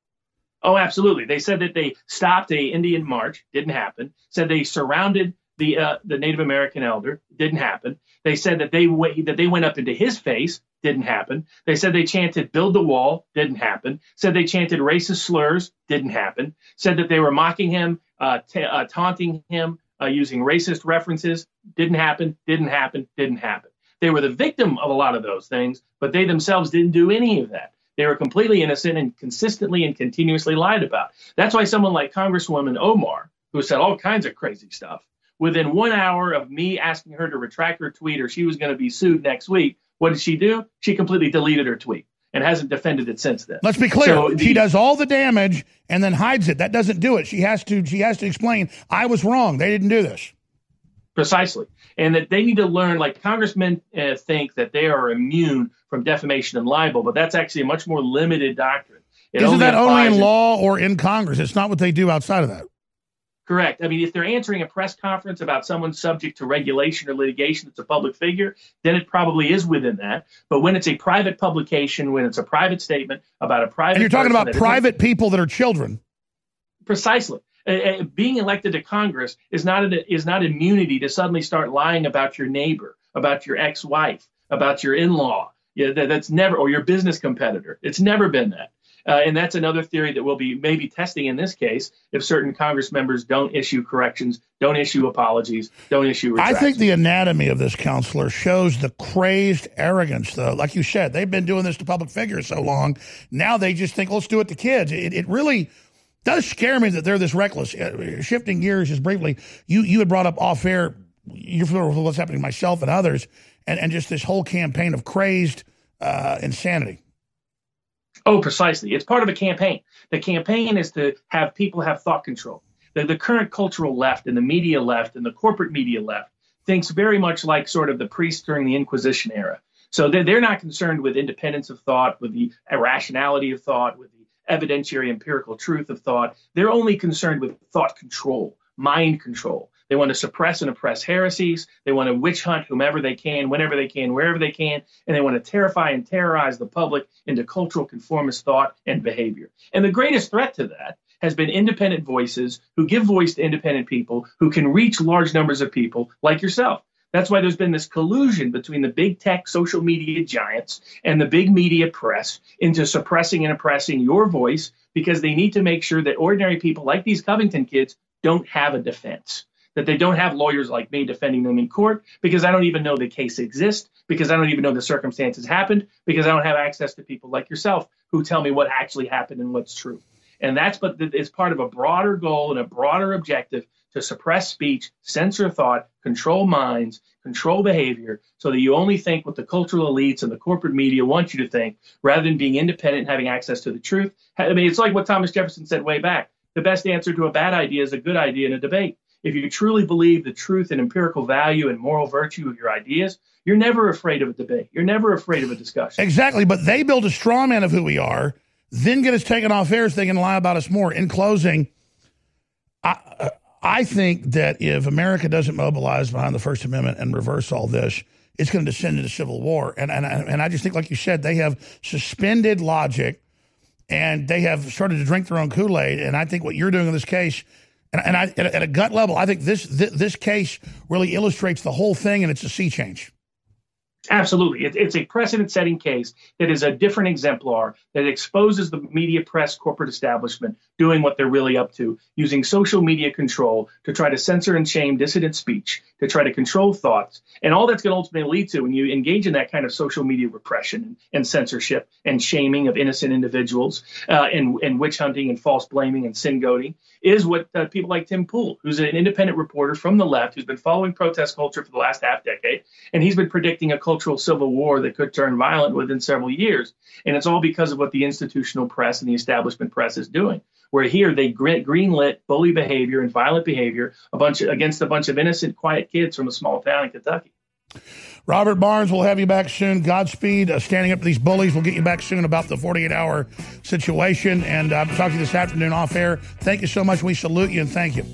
Oh, absolutely. They said that they stopped a Indian march. Didn't happen. Said they surrounded the Native American elder. Didn't happen. They said that they went up into his face. Didn't happen. They said they chanted, build the wall. Didn't happen. Said they chanted racist slurs. Didn't happen. Said that they were mocking him, taunting him, using racist references. Didn't happen. Didn't happen. Didn't happen. They were the victim of a lot of those things, but they themselves didn't do any of that. They were completely innocent and consistently and continuously lied about. That's why someone like Congresswoman Omar, who said all kinds of crazy stuff, within 1 hour of me asking her to retract her tweet or she was going to be sued next week, what did she do? She completely deleted her tweet and hasn't defended it since then. Let's be clear. So she does all the damage and then hides it. That doesn't do it. She has to explain, I was wrong. They didn't do this. Precisely. And that they need to learn, like congressmen think that they are immune from defamation and libel, but that's actually a much more limited doctrine. Isn't that only in law or in Congress? It's not what they do outside of that. Correct. I mean, if they're answering a press conference about someone subject to regulation or litigation that's a public figure, then it probably is within that. But when it's a private publication, when it's a private statement about a private... And you're talking about private people that are children. Precisely. Being elected to Congress is not immunity to suddenly start lying about your neighbor, about your ex-wife, about your in-law. Yeah, that's never, or your business competitor. It's never been that. And that's another theory that we'll be maybe testing in this case if certain Congress members don't issue corrections, don't issue apologies, don't issue retractions. I think the anatomy of this counselor shows the crazed arrogance, though. Like you said, they've been doing this to public figures so long. Now they just think, let's do it to kids. It really does scare me that they're this reckless. Shifting gears just briefly, you had brought up off air, you're familiar with what's happening to myself and others, and just this whole campaign of crazed insanity. Oh, precisely. It's part of a campaign. The campaign is to have people have thought control. The current cultural left and the media left and the corporate media left thinks very much like sort of the priests during the Inquisition era. So they're not concerned with independence of thought, with the irrationality of thought, with the evidentiary empirical truth of thought. They're only concerned with thought control, mind control. They want to suppress and oppress heresies. They want to witch hunt whomever they can, whenever they can, wherever they can. And they want to terrify and terrorize the public into cultural conformist thought and behavior. And the greatest threat to that has been independent voices who give voice to independent people who can reach large numbers of people like yourself. That's why there's been this collusion between the big tech social media giants and the big media press into suppressing and oppressing your voice, because they need to make sure that ordinary people like these Covington kids don't have a defense, that they don't have lawyers like me defending them in court, because I don't even know the case exists, because I don't even know the circumstances happened, because I don't have access to people like yourself who tell me what actually happened and what's true. And that's part of a broader goal and a broader objective to suppress speech, censor thought, control minds, control behavior, so that you only think what the cultural elites and the corporate media want you to think, rather than being independent and having access to the truth. I mean, it's like what Thomas Jefferson said way back. The best answer to a bad idea is a good idea in a debate. If you truly believe the truth and empirical value and moral virtue of your ideas, you're never afraid of a debate. You're never afraid of a discussion. Exactly, but they build a straw man of who we are, then get us taken off air so they can lie about us more. In closing, I think that if America doesn't mobilize behind the First Amendment and reverse all this, it's going to descend into civil war. And I just think, like you said, they have suspended logic and they have started to drink their own Kool-Aid. And I think what you're doing in this case, and I, at a gut level, I think this case really illustrates the whole thing, and it's a sea change. Absolutely. It's a precedent-setting case that is a different exemplar that exposes the media, press, corporate establishment doing what they're really up to, using social media control to try to censor and shame dissident speech, to try to control thoughts. And all that's going to ultimately lead to, when you engage in that kind of social media repression and censorship and shaming of innocent individuals and witch hunting and false blaming and sin-goading, is what people like Tim Pool, who's an independent reporter from the left, who's been following protest culture for the last half decade, and he's been predicting a cultural civil war that could turn violent within several years. And it's all because of what the institutional press and the establishment press is doing, where here they greenlit bully behavior and violent behavior against a bunch of innocent, quiet kids from a small town in Kentucky. Robert Barnes, we'll have you back soon. Godspeed standing up to these bullies. We'll get you back soon about the 48-hour situation. And I'll talk to you this afternoon off air. Thank you so much. We salute you and thank you.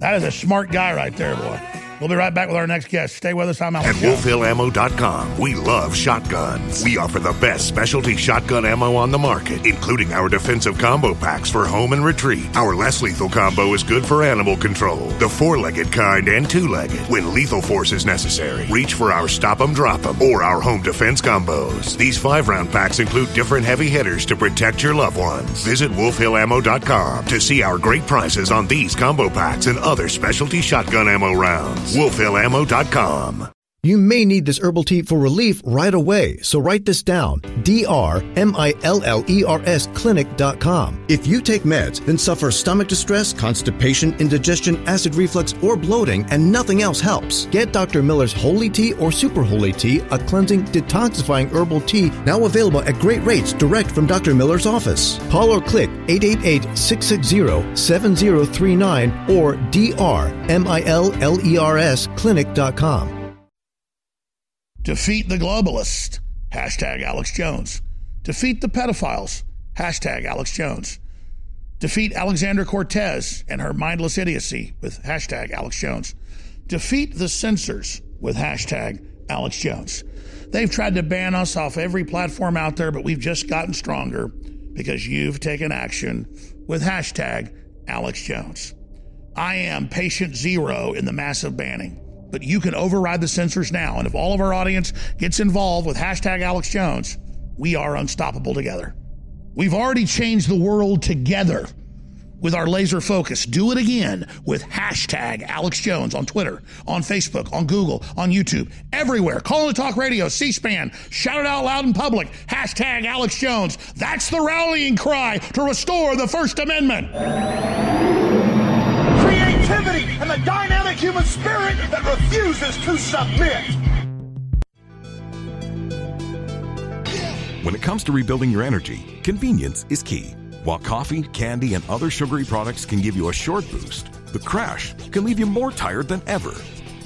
That is a smart guy right there, boy. We'll be right back with our next guest. Stay with us. I'm Alex Jones. At WolfHillAmmo.com, we love shotguns. We offer the best specialty shotgun ammo on the market, including our defensive combo packs for home and retreat. Our less lethal combo is good for animal control, the four-legged kind and two-legged, when lethal force is necessary. Reach for our Stop 'em, Drop 'em, or our home defense combos. These 5-round packs include different heavy hitters to protect your loved ones. Visit WolfHillAmmo.com to see our great prices on these combo packs and other specialty shotgun ammo rounds. WolfHillAmmo.com. You may need this herbal tea for relief right away, so write this down: DrMillers Clinic.com. If you take meds, then suffer stomach distress, constipation, indigestion, acid reflux, or bloating, and nothing else helps, get Dr. Miller's Holy Tea or Super Holy Tea, a cleansing, detoxifying herbal tea now available at great rates direct from Dr. Miller's office. Call or click 888-660-7039 or DrMillers Clinic.com. Defeat the globalists, hashtag Alex Jones. Defeat the pedophiles, hashtag Alex Jones. Defeat Alexandra Cortez and her mindless idiocy with hashtag Alex Jones. Defeat the censors with hashtag Alex Jones. They've tried to ban us off every platform out there, but we've just gotten stronger because you've taken action with hashtag Alex Jones. I am patient zero in the massive banning. But you can override the censors now. And if all of our audience gets involved with hashtag Alex Jones, we are unstoppable together. We've already changed the world together with our laser focus. Do it again with hashtag Alex Jones on Twitter, on Facebook, on Google, on YouTube, everywhere. Call and talk radio, C-SPAN, shout it out loud in public. Hashtag Alex Jones. That's the rallying cry to restore the First Amendment. Creativity and the dynamic human spirit that refuses to submit. When it comes to rebuilding your energy, convenience is key. While coffee, candy, and other sugary products can give you a short boost, the crash can leave you more tired than ever.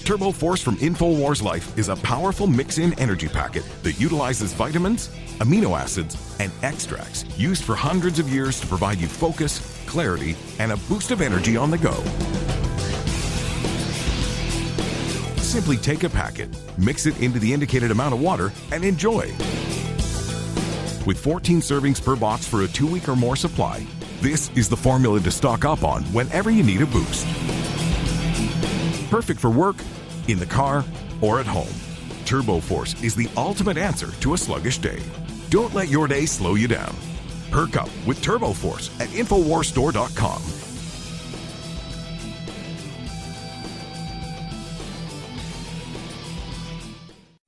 TurboForce from InfoWars Life is a powerful mix-in energy packet that utilizes vitamins, amino acids, and extracts used for hundreds of years to provide you focus, clarity, and a boost of energy on the go. Simply take a packet, mix it into the indicated amount of water, and enjoy. With 14 servings per box for a 2-week or more supply, this is the formula to stock up on whenever you need a boost. Perfect for work, in the car, or at home. TurboForce is the ultimate answer to a sluggish day. Don't let your day slow you down. Perk up with TurboForce at InfoWarsStore.com.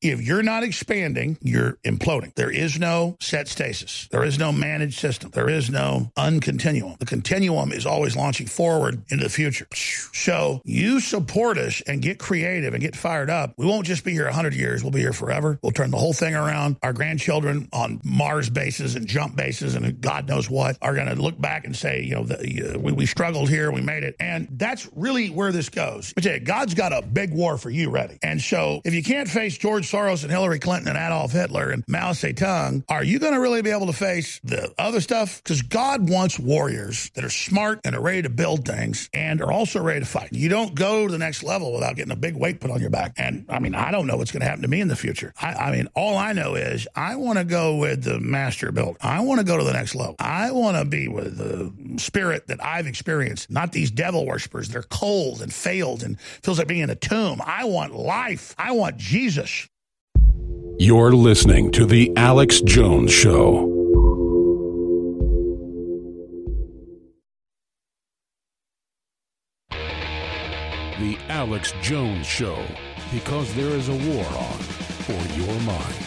If you're not expanding, you're imploding. There is no set stasis. There is no managed system. There is no uncontinuum. The continuum is always launching forward into the future. So you support us and get creative and get fired up. We won't just be here 100 years. We'll be here forever. We'll turn the whole thing around. Our grandchildren on Mars bases and jump bases and God knows what are going to look back and say, you know, we struggled here. We made it. And that's really where this goes. But God's got a big war for you ready. And so if you can't face George Soros and Hillary Clinton and Adolf Hitler and Mao Zedong, are you going to really be able to face the other stuff? Because God wants warriors that are smart and are ready to build things and are also ready to fight. You don't go to the next level without getting a big weight put on your back. And, I mean, I don't know what's going to happen to me in the future. I mean, all I know is I want to go with the master builder. I want to go to the next level. I want to be with the spirit that I've experienced, not these devil worshipers. They're cold and failed and feels like being in a tomb. I want life. I want Jesus. You're listening to The Alex Jones Show. The Alex Jones Show, because there is a war on for your mind.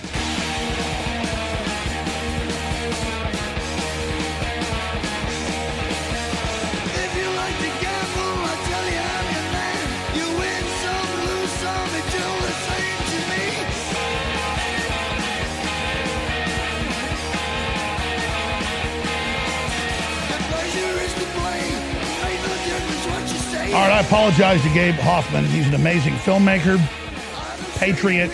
All right, I apologize to Gabe Hoffman. He's an amazing filmmaker, patriot,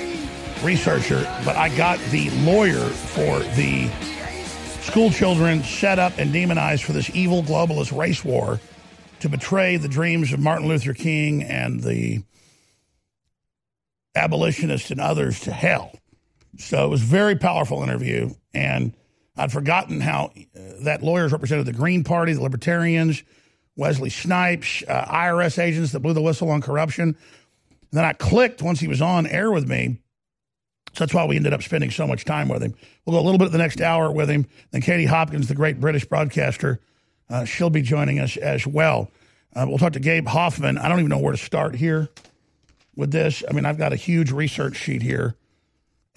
researcher, but I got the lawyer for the school children set up and demonized for this evil globalist race war to betray the dreams of Martin Luther King and the abolitionists and others to hell. So it was a very powerful interview, and I'd forgotten how that lawyer's represented the Green Party, the Libertarians, Wesley Snipes, IRS agents that blew the whistle on corruption. And then I clicked once he was on air with me. So that's why we ended up spending so much time with him. We'll go a little bit of the next hour with him. Then Katie Hopkins, the great British broadcaster, she'll be joining us as well. We'll talk to Gabe Hoffman. I don't even know where to start here with this. I mean, I've got a huge research sheet here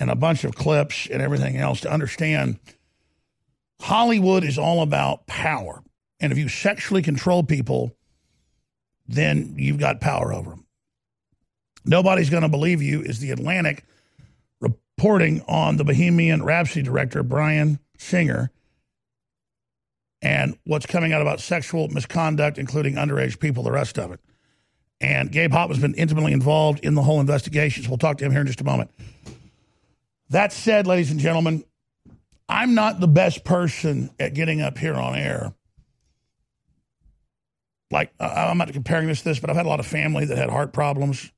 and a bunch of clips and everything else to understand Hollywood is all about power. And if you sexually control people, then you've got power over them. Nobody's going to believe you is The Atlantic reporting on the Bohemian Rhapsody director, Bryan Singer, and what's coming out about sexual misconduct, including underage people, the rest of it. And Gabe Hoffman's been intimately involved in the whole investigation, so we'll talk to him here in just a moment. That said, ladies and gentlemen, I'm not the best person at getting up here on air. Like, I'm not comparing this to this, but I've had a lot of family that had heart problems,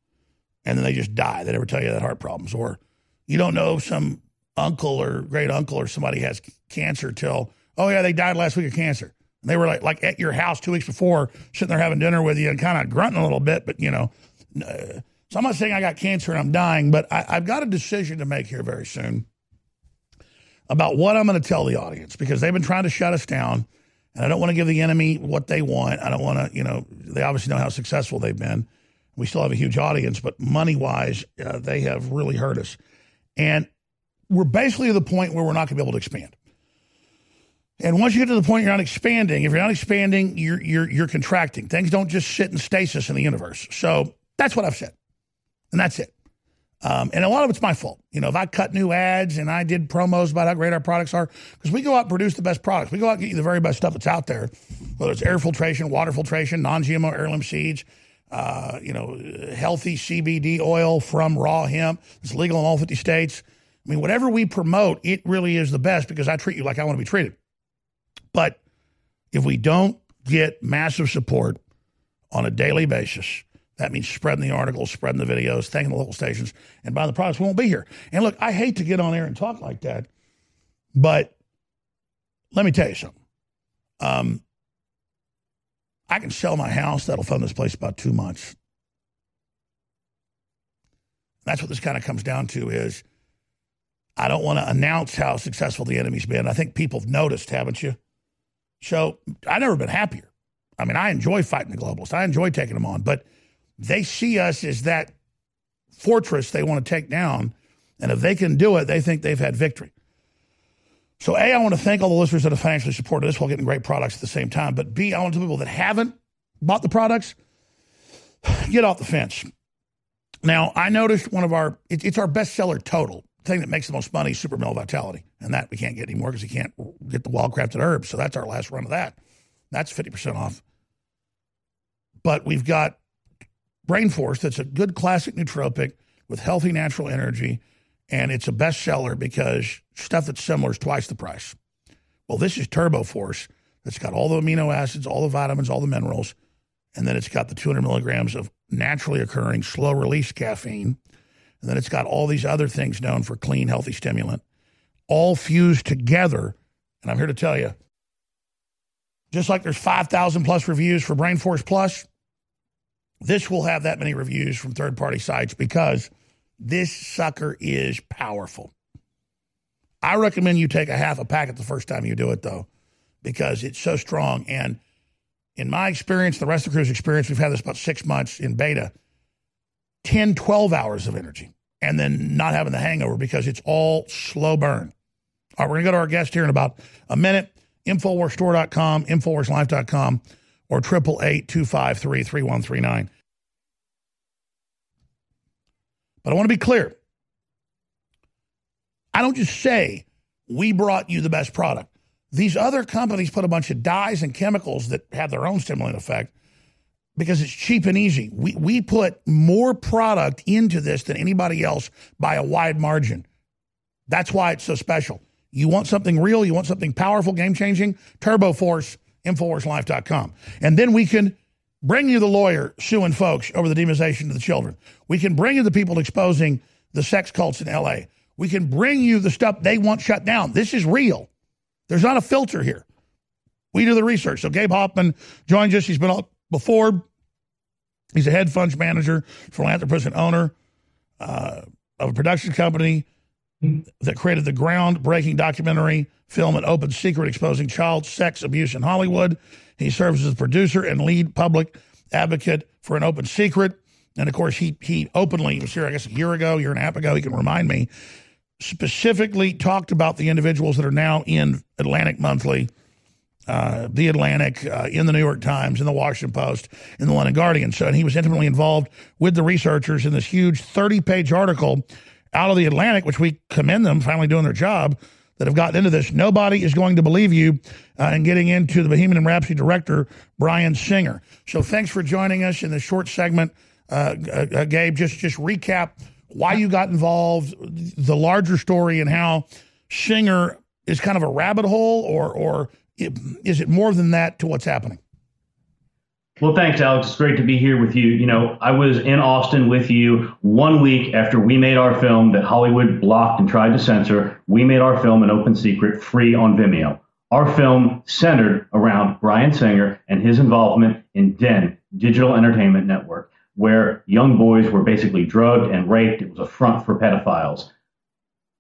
and then they just die. They never tell you that heart problems. Or you don't know if some uncle or great uncle or somebody has cancer till, oh, yeah, they died last week of cancer. And they were, like at your house 2 weeks before, sitting there having dinner with you and kind of grunting a little bit. But, you know, so I'm not saying I got cancer and I'm dying, but I've got a decision to make here very soon about what I'm going to tell the audience, because they've been trying to shut us down. And I don't want to give the enemy what they want. I don't want to, you know, they obviously know how successful they've been. We still have a huge audience, but money-wise, they have really hurt us. And we're basically at the point where we're not going to be able to expand. And once you get to the point you're not expanding, if you're not expanding, you're contracting. Things don't just sit in stasis in the universe. So that's what I've said, and that's it. And a lot of it's my fault. You know, if I cut new ads and I did promos about how great our products are, because we go out and produce the best products. We go out and get you the very best stuff that's out there, whether it's air filtration, water filtration, non-GMO heirloom seeds, you know, healthy CBD oil from raw hemp. It's legal in all 50 states. I mean, whatever we promote, it really is the best, because I treat you like I want to be treated. But if we don't get massive support on a daily basis, that means spreading the articles, spreading the videos, thanking the local stations, and buying the products. We won't be here. And look, I hate to get on air and talk like that, but let me tell you something. I can sell my house. That'll fund this place about 2 months. That's what this kind of comes down to is I don't want to announce how successful the enemy's been. I think people have noticed, haven't you? So I've never been happier. I mean, I enjoy fighting the globalists. I enjoy taking them on, but they see us as that fortress they want to take down And if they can do it, they think they've had victory. So A, I want to thank all the listeners that have financially supported us while getting great products at the same time. But B, I want to tell people that haven't bought the products, get off the fence. Now, I noticed one of our, it's our bestseller total, thing that makes the most money, Super Male Vitality. And that we can't get anymore because you can't get the wild-crafted herbs. So that's our last run of that. That's 50% off. But we've got Brain Force, that's a good classic nootropic with healthy natural energy, and it's a bestseller because stuff that's similar is twice the price. Well, this is TurboForce. That's got all the amino acids, all the vitamins, all the minerals, and then it's got the 200 milligrams of naturally occurring slow-release caffeine, and then it's got all these other things known for clean, healthy stimulant, all fused together. And I'm here to tell you, just like there's 5,000-plus reviews for Brain Force Plus, this will have that many reviews from third-party sites because this sucker is powerful. I recommend you take a half a packet the first time you do it, though, because it's so strong. And in my experience, the rest of the crew's experience, we've had this about 6 months in beta, 10, 12 hours of energy, and then not having the hangover because it's all slow burn. All right, we're going to go to our guest here in about a minute, InfoWarsStore.com, InfoWarsLife.com, or 888-253-3139. But I want to be clear. I don't just say we brought you the best product. These other companies put a bunch of dyes and chemicals that have their own stimulant effect because it's cheap and easy. We put more product into this than anybody else by a wide margin. That's why it's so special. You want something real, you want something powerful, game-changing, TurboForce, InfoWarsLife.com. And then we can bring you the lawyer suing folks over the demonization of the children. We can bring you the people exposing the sex cults in L.A. We can bring you the stuff they want shut down. This is real. There's not a filter here. We do the research. So Gabe Hoffman joins us. He's been on before. He's a head funds manager, philanthropist, and owner of a production company that created the groundbreaking documentary film An Open Secret, exposing child sex abuse in Hollywood. He serves as producer and lead public advocate for An Open Secret. And, of course, he openly, he was here, I guess, a year and a half ago, he can remind me, specifically talked about the individuals that are now in Atlantic Monthly, The Atlantic, in the New York Times, in the Washington Post, in the London Guardian. So, and he was intimately involved with the researchers in this huge 30-page article out of The Atlantic, which we commend them, finally doing their job, that have gotten into this. Nobody is going to believe you in getting into the Bohemian Rhapsody director, Bryan Singer. So thanks for joining us in this short segment. Gabe, just recap why you got involved, the larger story, and how Singer is kind of a rabbit hole, or is it more than that to what's happening? Well, thanks, Alex. It's great to be here with you. You know, I was in Austin with you 1 week after we made our film that Hollywood blocked and tried to censor. We made our film An Open Secret free on Vimeo. Our film centered around Bryan Singer and his involvement in Den, Digital Entertainment Network, where young boys were basically drugged and raped. It was a front for pedophiles.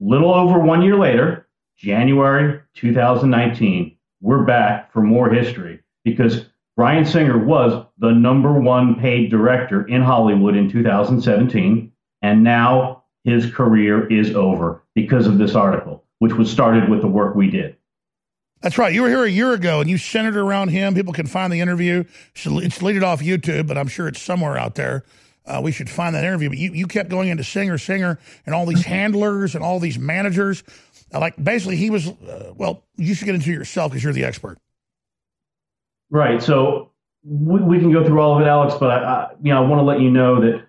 Little over 1 year later, January 2019, we're back for more history because Bryan Singer was the #1 paid director in Hollywood in 2017, and now his career is over because of this article, which was started with the work we did. That's right. You were here a year ago, and you centered around him. People can find the interview. It's deleted off YouTube, but I'm sure it's somewhere out there. We should find that interview. But you kept going into Singer, and all these handlers and all these managers. Like, basically, he was, well, you should get into yourself because you're the expert. Right. So we can go through all of it, Alex, but I want to let you know that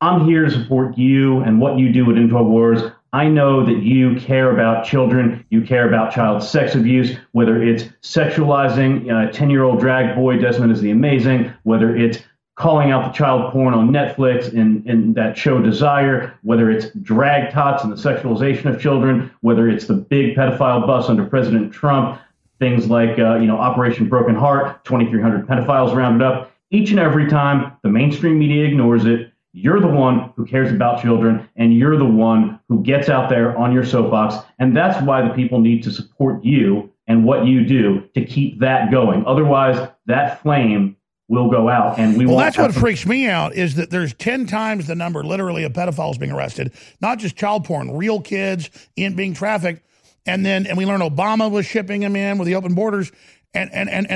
I'm here to support you and what you do at InfoWars. I know that you care about children, you care about child sex abuse, whether it's sexualizing a 10-year-old drag boy, Desmond is the Amazing, whether it's calling out the child porn on Netflix in that show Desire, whether it's drag tots and the sexualization of children, whether it's the big pedophile bust under President Trump, things like Operation Broken Heart, 2,300 pedophiles rounded up. Each and every time the mainstream media ignores it, you're the one who cares about children, and you're the one who gets out there on your soapbox. And that's why the people need to support you and what you do to keep that going. Otherwise, that flame will go out, and we won't. Well, that's what freaks me out, is that there's 10 times the number, literally, of pedophiles being arrested, not just child porn, real kids in being trafficked. And we learn Obama was shipping them in with the open borders. And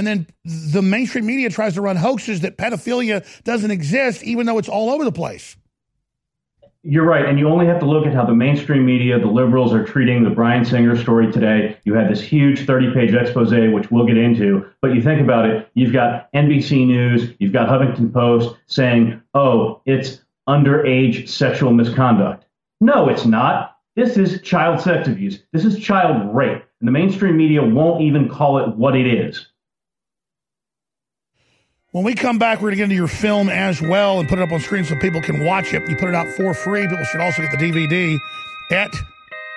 then the mainstream media tries to run hoaxes that pedophilia doesn't exist, even though it's all over the place. You're right. And you only have to look at how the mainstream media, the liberals, are treating the Bryan Singer story today. You had this huge 30-page expose, which we'll get into. But you think about it. You've got NBC News. You've got Huffington Post saying, oh, it's underage sexual misconduct. No, it's not. This is child sex abuse. This is child rape. And the mainstream media won't even call it what it is. When we come back, we're going to get into your film as well and put it up on screen so people can watch it. You put it out for free. People should also get the DVD at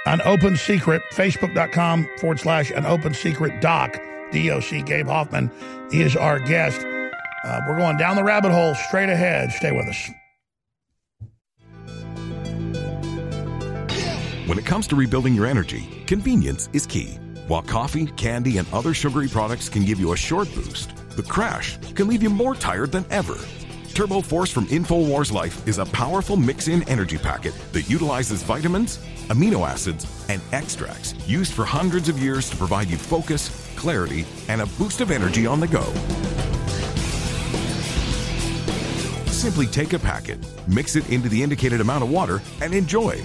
An Open Secret, facebook.com/AnOpenSecretDoc, D-O-C. Gabe Hoffman is our guest. We're going down the rabbit hole straight ahead. Stay with us. When it comes to rebuilding your energy, convenience is key. While coffee, candy, and other sugary products can give you a short boost, the crash can leave you more tired than ever. TurboForce from InfoWars Life is a powerful mix-in energy packet that utilizes vitamins, amino acids, and extracts used for hundreds of years to provide you focus, clarity, and a boost of energy on the go. Simply take a packet, mix it into the indicated amount of water, and enjoy.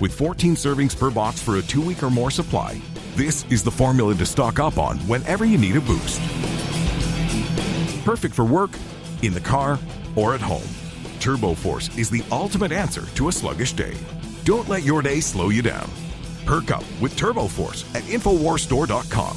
With 14 servings per box for a 2-week or more supply, this is the formula to stock up on whenever you need a boost. Perfect for work, in the car, or at home. TurboForce is the ultimate answer to a sluggish day. Don't let your day slow you down. Perk up with TurboForce at InfoWarsStore.com.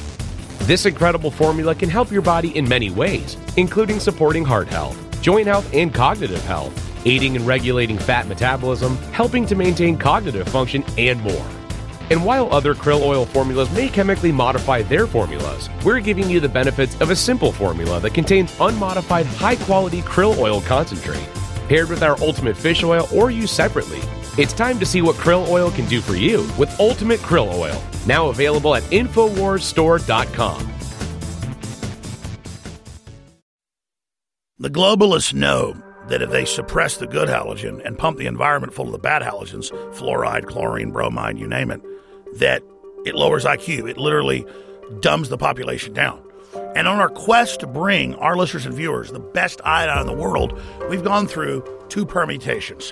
This incredible formula can help your body in many ways, including supporting heart health, joint health, and cognitive health, aiding and regulating fat metabolism, helping to maintain cognitive function, and more. And while other krill oil formulas may chemically modify their formulas, we're giving you the benefits of a simple formula that contains unmodified, high-quality krill oil concentrate. Paired with our Ultimate Fish Oil or used separately, it's time to see what krill oil can do for you with Ultimate Krill Oil, now available at InfoWarsStore.com. The globalists know that if they suppress the good halogen and pump the environment full of the bad halogens, fluoride, chlorine, bromine, you name it, that it lowers IQ. It literally dumbs the population down. And on our quest to bring our listeners and viewers the best iodine in the world, we've gone through 2 permutations.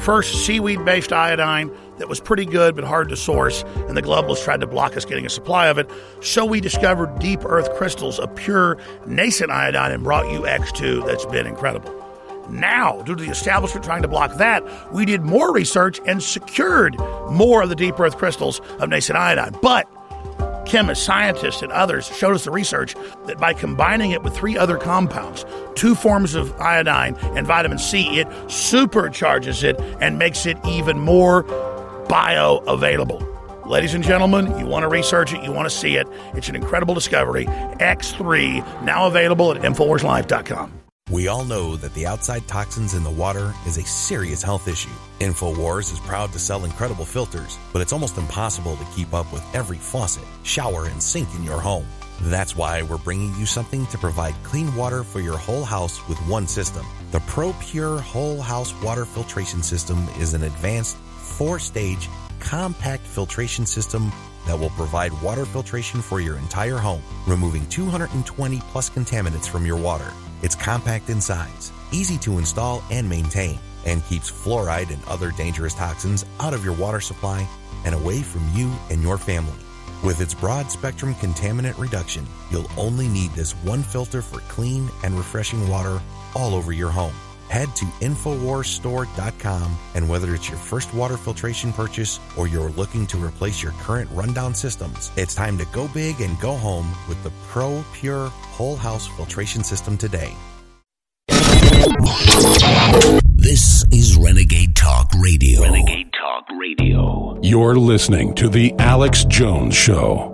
First, seaweed-based iodine that was pretty good but hard to source, and the globalists tried to block us getting a supply of it. So we discovered deep earth crystals of pure nascent iodine and brought you X2. That's been incredible. Now, due to the establishment trying to block that, we did more research and secured more of the deep earth crystals of nascent iodine. But chemists, scientists, and others showed us the research that by combining it with 3 other compounds, 2 forms of iodine and vitamin C, it supercharges it and makes it even more bioavailable. Ladies and gentlemen, you want to research it, you want to see it. It's an incredible discovery. X3, now available at InfoWarsLife.com. We all know that the outside toxins in the water is a serious health issue. InfoWars is proud to sell incredible filters, but it's almost impossible to keep up with every faucet, shower, and sink in your home. That's why we're bringing you something to provide clean water for your whole house with one system. The ProPure Whole House Water Filtration System is an advanced 4-stage compact filtration system that will provide water filtration for your entire home, removing 220-plus contaminants from your water. It's compact in size, easy to install and maintain, and keeps fluoride and other dangerous toxins out of your water supply and away from you and your family. With its broad-spectrum contaminant reduction, you'll only need this one filter for clean and refreshing water all over your home. head to InfoWarsStore.com, and whether it's your first water filtration purchase or you're looking to replace your current rundown systems, it's time to go big and go home with the Pro Pure Whole House Filtration System today. This is Renegade Talk Radio. Renegade Talk Radio. You're listening to The Alex Jones Show.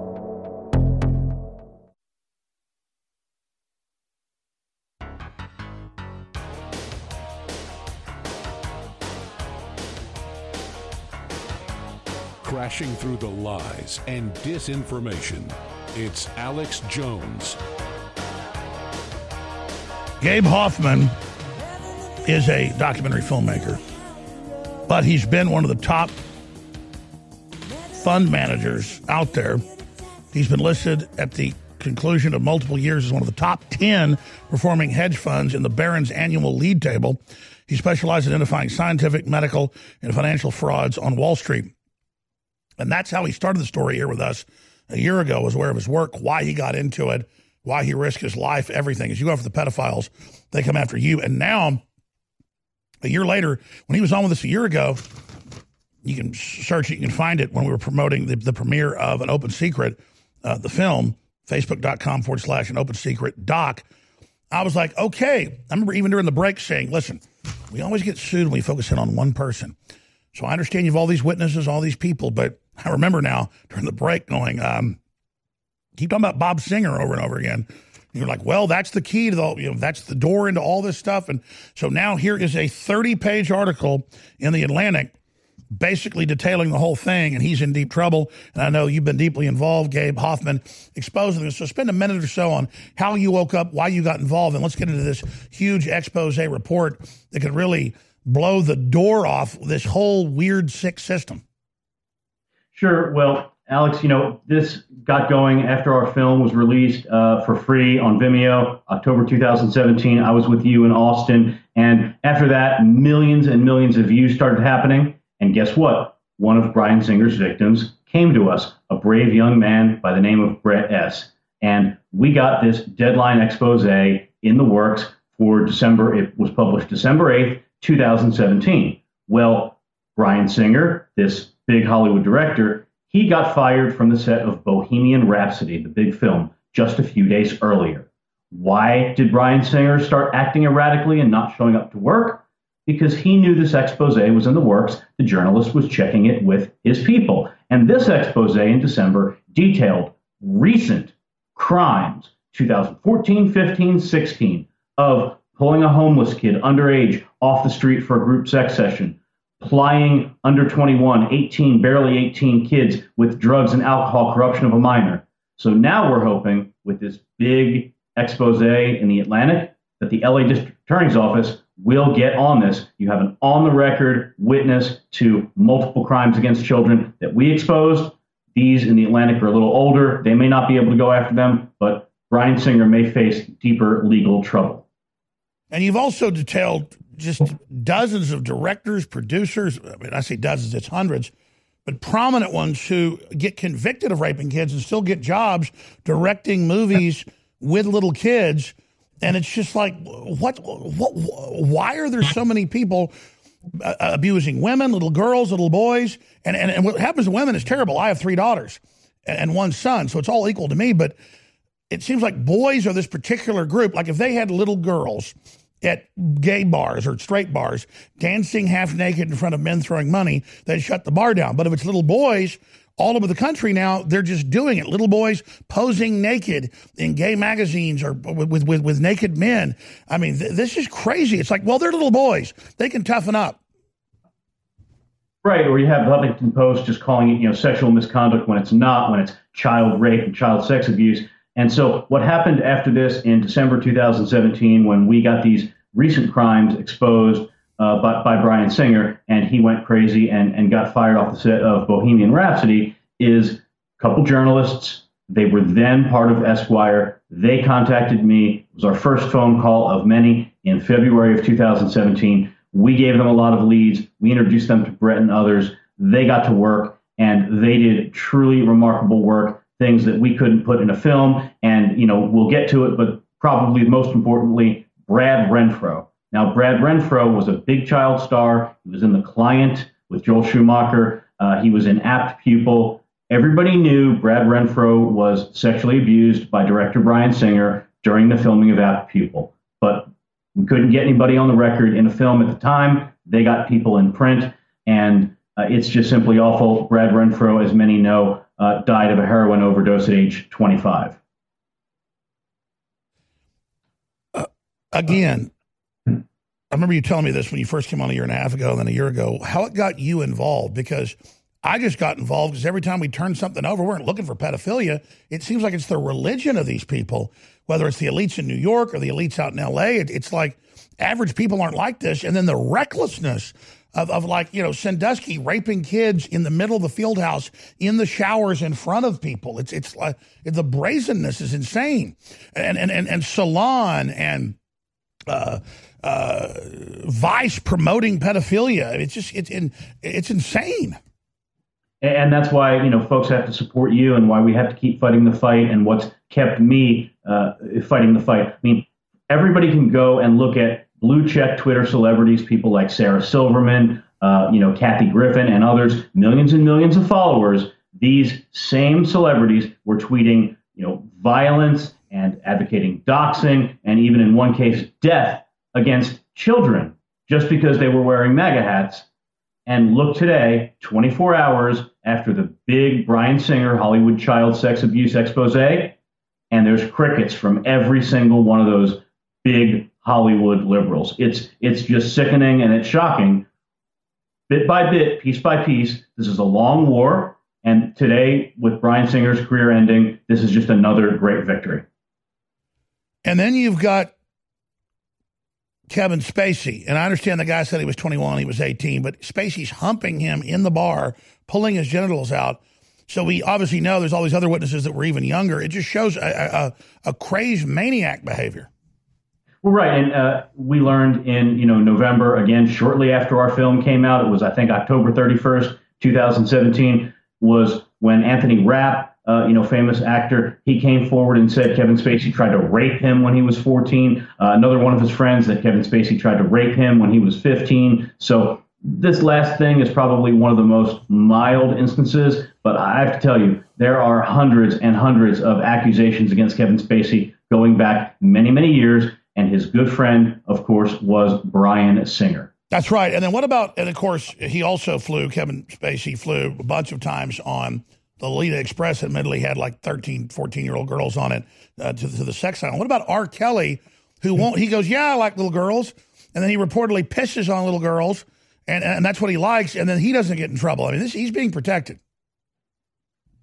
Crashing through the lies and disinformation, it's Alex Jones. Gabe Hoffman is a documentary filmmaker, but he's been one of the top fund managers out there. He's been listed at the conclusion of multiple years as one of the top 10 performing hedge funds in the Barron's annual lead table. He specializes in identifying scientific, medical, and financial frauds on Wall Street. And that's how he started the story here with us a year ago, was aware of his work, why he got into it, why he risked his life, everything. As you go after the pedophiles, they come after you. And now, a year later, when he was on with us a year ago, you can search it, you can find it, when we were promoting the premiere of An Open Secret, the film, facebook.com/An Open Secret doc. I was like, okay. I remember even during the break saying, listen, we always get sued when we focus in on one person. So I understand you have all these witnesses, all these people, but I remember now during the break going, keep talking about Bob Singer over and over again. And you're like, well, that's the key to the, you know, that's the door into all this stuff. And so now here is a 30-page article in The Atlantic basically detailing the whole thing, and he's in deep trouble. And I know you've been deeply involved, Gabe Hoffman, exposing this. So spend a minute or so on how you woke up, why you got involved, and let's get into this huge expose report that could really blow the door off this whole weird, sick system. Sure. Well, Alex, you know, this got going after our film was released for free on Vimeo, October 2017. I was with you in Austin. And after that, millions and millions of views started happening. And guess what? One of Bryan Singer's victims came to us, a brave young man by the name of Brett S. And we got this deadline expose in the works for December. It was published December 8th, 2017. Well, Bryan Singer, this big Hollywood director, he got fired from the set of Bohemian Rhapsody, the big film, just a few days earlier. Why did Bryan Singer start acting erratically and not showing up to work? Because he knew this expose was in the works. The journalist was checking it with his people. And this expose in December detailed recent crimes, 2014, 15, 16, of pulling a homeless kid underage off the street for a group sex session, plying under 21, 18, barely 18 kids with drugs and alcohol, corruption of a minor. So now we're hoping with this big expose in The Atlantic that the LA District Attorney's Office will get on this. You have an on-the-record witness to multiple crimes against children that we exposed. These in The Atlantic are a little older. They may not be able to go after them, but Bryan Singer may face deeper legal trouble. And you've also detailed just dozens of directors, producers. I mean, I say dozens, it's hundreds, but prominent ones who get convicted of raping kids and still get jobs directing movies with little kids. And it's just like, what why are there so many people abusing women, little girls, little boys? And what happens to women is terrible. I have 3 daughters and one son, so it's all equal to me. But it seems like boys are this particular group. Like if they had little girls at gay bars or straight bars dancing half naked in front of men throwing money, they'd shut the bar down. But if it's little boys all over the country now, they're just doing it. Little boys posing naked in gay magazines or with naked men. I mean, this is crazy. It's like, well, they're little boys. They can toughen up. Right, or you have the Huffington Post just calling it, you know, sexual misconduct when it's not, when it's child rape and child sex abuse. And so what happened after this in December 2017, when we got these recent crimes exposed by Bryan Singer, and he went crazy and got fired off the set of Bohemian Rhapsody, is a couple journalists. They were then part of Esquire. They contacted me. It was our first phone call of many in February of 2017. We gave them a lot of leads. We introduced them to Brett and others. They got to work, and they did truly remarkable work. Things that we couldn't put in a film, and, you know, we'll get to it, but probably most importantly, Brad Renfro, Now, Brad Renfro was a big child star. He was in The Client with Joel Schumacher. He was in Apt Pupil. Everybody knew Brad Renfro was sexually abused by director Bryan Singer during the filming of Apt Pupil. But we couldn't get anybody on the record in a film at the time. They got people in print, and it's just simply awful. Brad Renfro, as many know, died of a heroin overdose at age 25. Again, I remember you telling me this when you first came on a year and a half ago, and then a year ago, how it got you involved, because I just got involved because every time we turn something over, we weren't looking for pedophilia. It seems like it's the religion of these people, whether it's the elites in New York or the elites out in L.A. It's like average people aren't like this. And then the recklessness of like, you know, Sandusky raping kids in the middle of the field house, in the showers in front of people. It's like the brazenness is insane. And Salon and Vice promoting pedophilia. It's just, it's insane. And that's why, you know, folks have to support you and why we have to keep fighting the fight and what's kept me fighting the fight. I mean, everybody can go and look at blue check Twitter celebrities, people like Sarah Silverman, you know, Kathy Griffin and others, millions and millions of followers. These same celebrities were tweeting, you know, violence and advocating doxing and even in one case, death against children just because they were wearing MAGA hats. And look today, 24 hours after the big Bryan Singer Hollywood child sex abuse expose, and there's crickets from every single one of those big Hollywood liberals. It's just sickening and it's shocking. Bit by bit, piece by piece, this is a long war. And today, with Bryan Singer's career ending, this is just another great victory. And then you've got Kevin Spacey, and I understand the guy said he was 21, he was 18, but Spacey's humping him in the bar, pulling his genitals out. So we obviously know there's all these other witnesses that were even younger. It just shows a crazed maniac behavior. Well, right, and we learned in November, again, shortly after our film came out, it was, I think, October 31st, 2017, was when Anthony Rapp, famous actor, he came forward and said Kevin Spacey tried to rape him when he was 14. Another one of his friends that Kevin Spacey tried to rape him when he was 15. So this last thing is probably one of the most mild instances, but I have to tell you, there are hundreds and hundreds of accusations against Kevin Spacey going back many, many years, and his good friend, of course, was Bryan Singer. That's right. And then what about, and of course, he also flew, Kevin Spacey flew a bunch of times on the Lolita Express, admittedly had like 13, 14-year-old girls on it to the sex island. What about R. Kelly, who won't? He goes, yeah, I like little girls. And then he reportedly pisses on little girls, and that's what he likes, and then he doesn't get in trouble. I mean, he's being protected.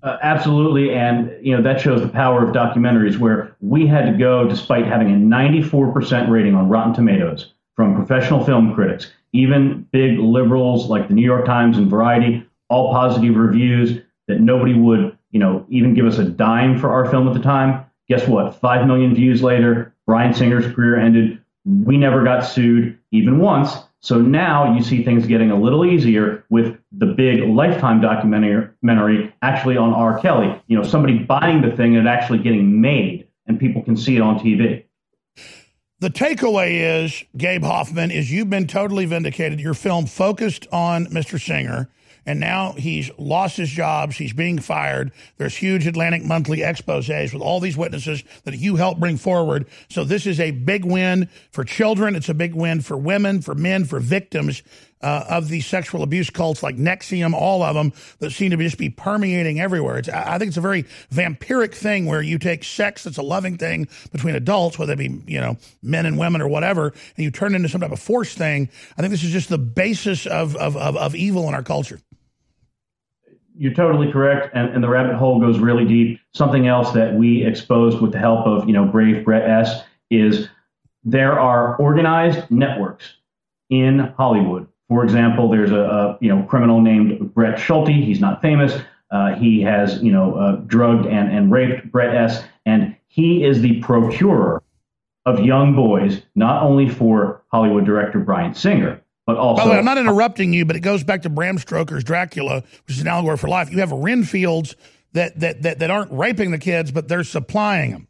Absolutely, and that shows the power of documentaries, where we had to go, despite having a 94% rating on Rotten Tomatoes from professional film critics, even big liberals like the New York Times and Variety, all positive reviews, that nobody would, even give us a dime for our film at the time. Guess what? 5 million views later, Bryan Singer's career ended. We never got sued even once. So now you see things getting a little easier with the big Lifetime documentary actually on R. Kelly. Somebody buying the thing and it actually getting made, and people can see it on TV. The takeaway is, Gabe Hoffman, is you've been totally vindicated. Your film focused on Mr. Singer. And now he's lost his jobs. He's being fired. There's huge Atlantic Monthly exposés with all these witnesses that you helped bring forward. So this is a big win for children. It's a big win for women, for men, for victims of these sexual abuse cults like Nexium, all of them that seem to just be permeating everywhere. I think it's a very vampiric thing where you take sex that's a loving thing between adults, whether it be, men and women or whatever, and you turn it into some type of force thing. I think this is just the basis of evil in our culture. You're totally correct, and the rabbit hole goes really deep. Something else that we exposed with the help of, brave Brett S. is there are organized networks in Hollywood. For example, there's a criminal named Brett Schulte. He's not famous. He has, drugged and raped Brett S. And he is the procurer of young boys, not only for Hollywood director Bryan Singer, but also, by the way, I'm not interrupting you, but it goes back to Bram Stoker's Dracula, which is an allegory for life. You have Renfields that aren't raping the kids, but they're supplying them.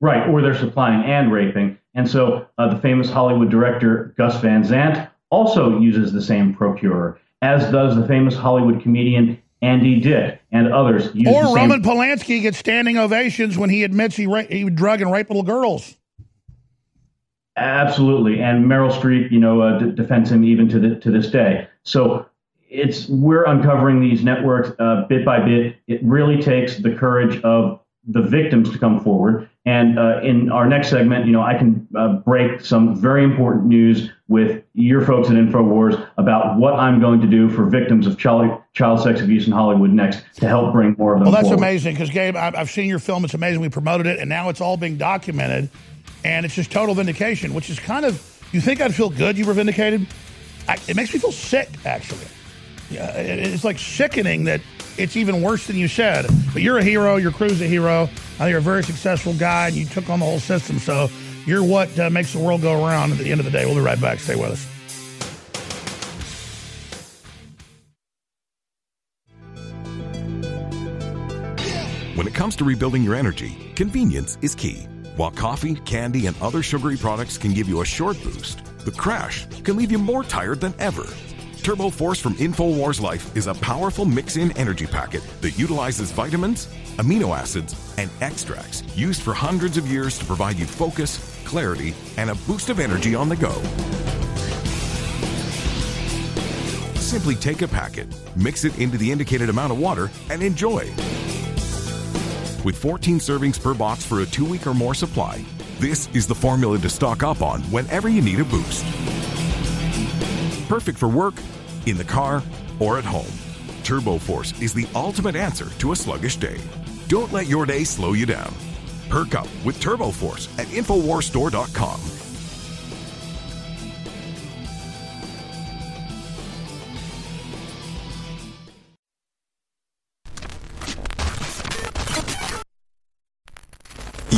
Right, or they're supplying and raping. And so the famous Hollywood director Gus Van Sant also uses the same procurer, as does the famous Hollywood comedian Andy Dick and others. Or Roman Polanski gets standing ovations when he admits he would drug and rape little girls. Absolutely, and Meryl Streep, defends him even to this day. So we're uncovering these networks bit by bit. It really takes the courage of the victims to come forward. And in our next segment, I can break some very important news with your folks at InfoWars about what I'm going to do for victims of child sex abuse in Hollywood next to help bring more of them forward. Well, that's amazing because, Gabe, I've seen your film. It's amazing. We promoted it, and now it's all being documented. And it's just total vindication, which is kind of, you think I'd feel good you were vindicated? It makes me feel sick, actually. Yeah, it's like sickening that it's even worse than you said. But you're a hero. Your crew's a hero. I think you're a very successful guy, and you took on the whole system. So you're what makes the world go around at the end of the day. We'll be right back. Stay with us. When it comes to rebuilding your energy, convenience is key. While coffee, candy, and other sugary products can give you a short boost, the crash can leave you more tired than ever. TurboForce from InfoWars Life is a powerful mix-in energy packet that utilizes vitamins, amino acids, and extracts used for hundreds of years to provide you focus, clarity, and a boost of energy on the go. Simply take a packet, mix it into the indicated amount of water, and enjoy. With 14 servings per box for a 2-week or more supply, this is the formula to stock up on whenever you need a boost. Perfect for work, in the car, or at home. TurboForce is the ultimate answer to a sluggish day. Don't let your day slow you down. Perk up with TurboForce at InfoWarsStore.com.